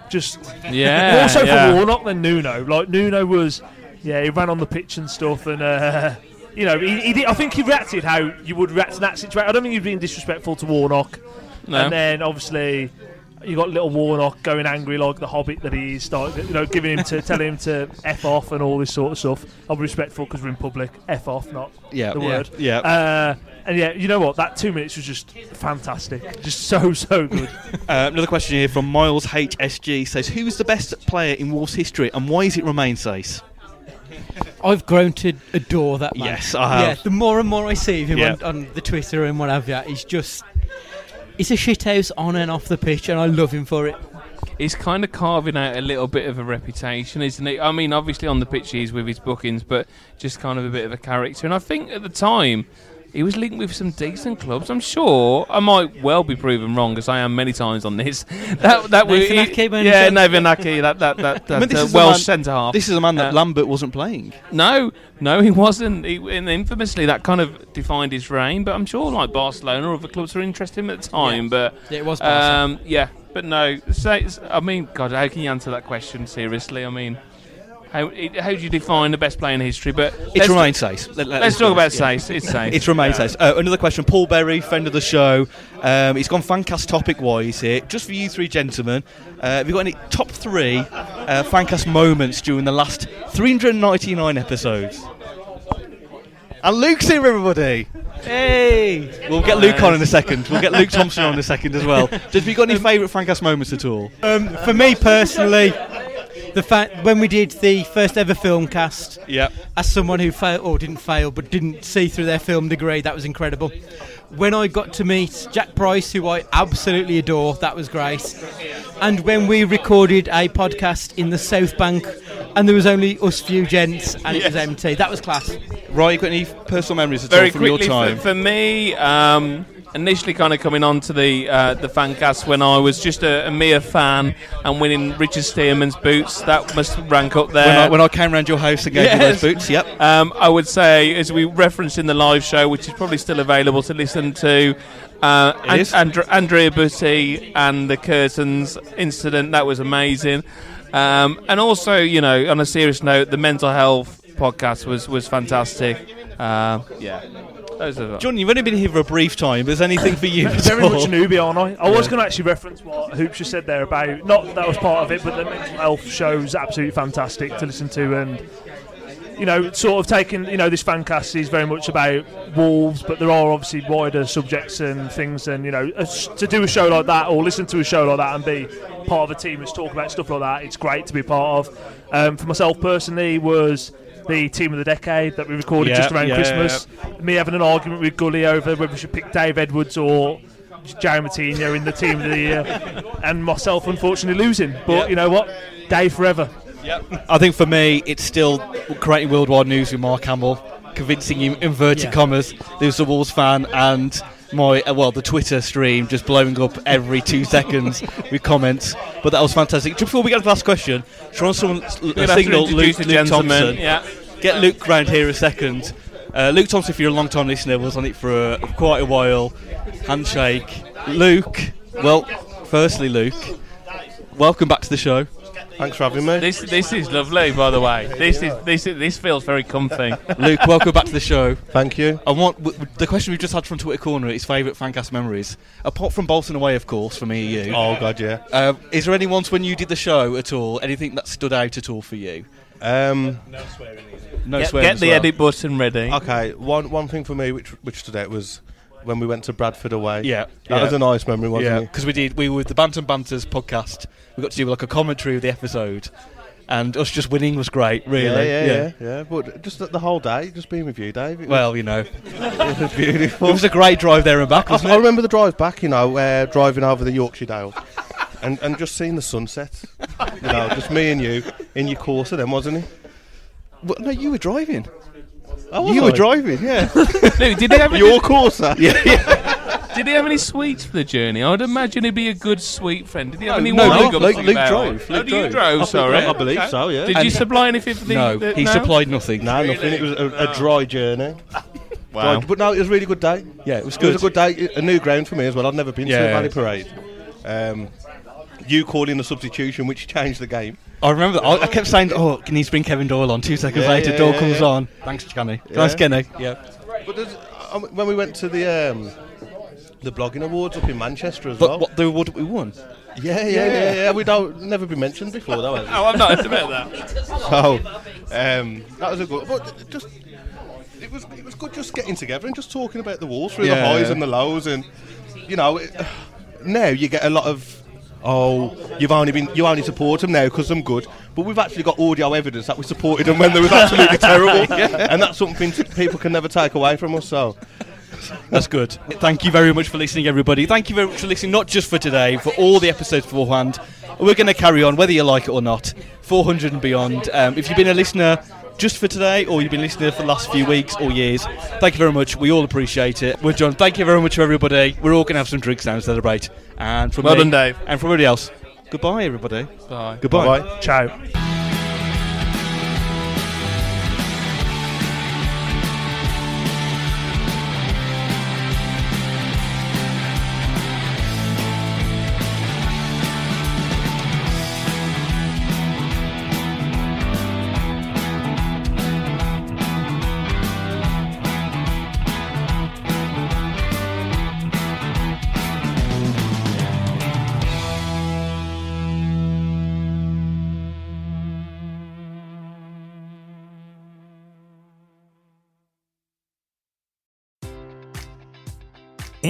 Just yeah, more so yeah. for Warnock than Nuno. Like, Nuno was... Yeah, he ran on the pitch and stuff, and uh, you know, he, he did, I think he reacted how you would react to that situation. I don't think he was being disrespectful to Warnock. No. And then obviously you got little Warnock going angry like the Hobbit that he is, you know, giving him to telling him to f off and all this sort of stuff. I'll be respectful because we're in public. F off, not yeah, the word. Yeah. yeah. Uh, And yeah, you know what? That two minutes was just fantastic. Just so, so good. uh, another question here from Miles H S G says, who is the best player in Wolves history and why is it Romain Saïss? I've grown to adore that man. Yes, I have. Yeah, the more and more I see of him yep. on, on the Twitter and what have you, he's just... He's a shithouse on and off the pitch, and I love him for it. He's kind of carving out a little bit of a reputation, isn't he? I mean, obviously on the pitch he's with his bookings, but just kind of a bit of a character. And I think at the time he was linked with some decent clubs. I'm sure I might well be proven wrong, as I am many times on this. That that was yeah, Nathan Ake, that that that, that I mean, uh, Welsh centre half. This is a man that uh, Lambert wasn't playing. No, no, he wasn't. He, and infamously, that kind of defined his reign. But I'm sure like Barcelona or other clubs were interested in him at the time. Yeah. But yeah, it was Barcelona. Um, yeah. But no, say, I mean, God, how can you answer that question seriously? I mean, how how do you define the best player in history? But it's Romain Saïss. Let, let let's talk about yeah. Saïss. It's Saïss. It's Romain yeah. Saïss. Uh, another question, Paul Berry, friend of the show. Um, he's gone Fancast topic-wise here. Just for you three gentlemen, uh, have you got any top three uh, Fancast moments during the last three hundred ninety-nine episodes? And Luke's here, everybody. Hey! We'll get Luke on in a second. We'll get Luke Thompson on in a second as well. Have you got any favourite Fancast moments at all? Um, for me personally, the fact when we did the first ever film cast, yep. as someone who failed or didn't fail but didn't see through their film degree, that was incredible. When I got to meet Jack Price, who I absolutely adore, that was great. And when we recorded a podcast in the South Bank, and there was only us few gents, and yes. it was empty. That was class. Roy, you got any personal memories at Very all from quickly your time? For, for me, um, initially kind of coming on to the uh, the Fancast when I was just a, a mere fan and winning Richard Stearman's boots, that must rank up there. When I, when I came round your house and gave yes. you those boots, yep. Um, I would say, as we referenced in the live show, which is probably still available to listen to, Uh, and, Andra- Andrea Butti and the curtains incident, that was amazing. Um, and also, you know, on a serious note, the mental health podcast was, was fantastic. Uh, yeah. Those are John, you've only been here for a brief time. Is anything for you? Very much an newbie, aren't I? I yeah. was going to actually reference what Hoops just said there about, not that, that was part of it, but the mental health show's absolutely fantastic to listen to. And you know, sort of taking, you know, this Fancast is very much about Wolves, but there are obviously wider subjects and things, and, you know, to do a show like that or listen to a show like that and be part of a team that's talking about stuff like that, it's great to be part of. Um, for myself personally, was the Team of the Decade that we recorded yeah, just around yeah, Christmas. Yeah. Me having an argument with Gully over whether we should pick Dave Edwards or Jerry Martino in the Team of the Year, and myself unfortunately losing. But yeah. you know what? Dave forever. Yep. I think for me, it's still creating worldwide news with Mark Hamill, convincing him, inverted yeah. commas, he was a Wolves fan, and my, uh, well, the Twitter stream just blowing up every two seconds with comments. But that was fantastic. Just before we get to the last question, try on someone uh, signal Luke, Luke Thompson. Yeah. Get Luke round here a second. Uh, Luke Thompson, if you're a long-time listener, was on it for uh, quite a while. Handshake. Luke, well, firstly, Luke, welcome back to the show. Thanks for having me. This this is lovely, by the way. This is this is, this feels very comfy. Luke, welcome back to the show. Thank you. I want w- w- the question we just had from Twitter Corner is favourite Fancast memories, apart from Bolton away, of course, for me and you. Oh God, yeah. Uh, is there any ones when you did the show at all? Anything that stood out at all for you? Um, no swearing. No get, swearing. Get the well. edit button ready. Okay. One one thing for me which which stood out was when we went to Bradford away. Yeah. That yeah. was a nice memory, wasn't yeah. it? Because we did, we were with the Bantam Banters podcast. We got to do like a commentary of the episode. And us just winning was great, really. Yeah, yeah, yeah. yeah, yeah. But just the whole day, just being with you, Dave. Well, you know. It was beautiful. It was a great drive there and back, wasn't I, it? I remember the drive back, you know, uh, driving over the Yorkshire Dale. and, and just seeing the sunset. You know, just me and you in your Corsa then, wasn't it? Well, no, you were driving. Oh, you I? were driving, yeah. Luke, did he have your Corsa? Yeah, yeah. Did he have any sweets for the journey? I would imagine he'd be a good sweet friend. Did he have no, any no, wine? No, Luke, Luke drove. Luke oh, drove. you drove, I sorry. I believe okay. so, yeah. Did and you supply anything for the... No, the, he no? supplied nothing. No, really? nothing. It was a, no. a dry journey. Wow. Dry, but no, it was a really good day. Yeah, it was good. It was a good day. A new ground for me as well. I'd never been yeah. to a Valley Parade. Um, you called in the substitution, which changed the game. I remember that. I kept saying, oh, can he bring Kevin Doyle on? Two seconds yeah, later, yeah, Doyle yeah, comes yeah. on. Thanks, Kenny. Yeah. Thanks, Kenny. Yeah. But um, when we went to the um, the blogging awards up in Manchester as but well. What, the award we won? Yeah, yeah, yeah. yeah, yeah. We'd all, never been mentioned before, though, has it? Oh, I've not heard about that. So, um, that was a good... But just... was it was good just getting together and just talking about the Wolves through yeah. the highs and the lows, and you know it, now you get a lot of oh you've only been you only support them now because I'm good, but we've actually got audio evidence that we supported them when they were absolutely terrible, yeah. and that's something people can never take away from us. So. That's good. Thank you very much for listening, everybody. Thank you very much for listening, not just for today, for all the episodes beforehand. We're going to carry on, whether you like it or not, four hundred and beyond. Um, if you've been a listener just for today, or you've been listening for the last few weeks or years, thank you very much. We all appreciate it. Well, John, thank you very much for everybody. We're all going to have some drinks now and celebrate. And from well me, done, Dave. And from everybody else, goodbye, everybody. Bye. Goodbye. Bye-bye. Ciao.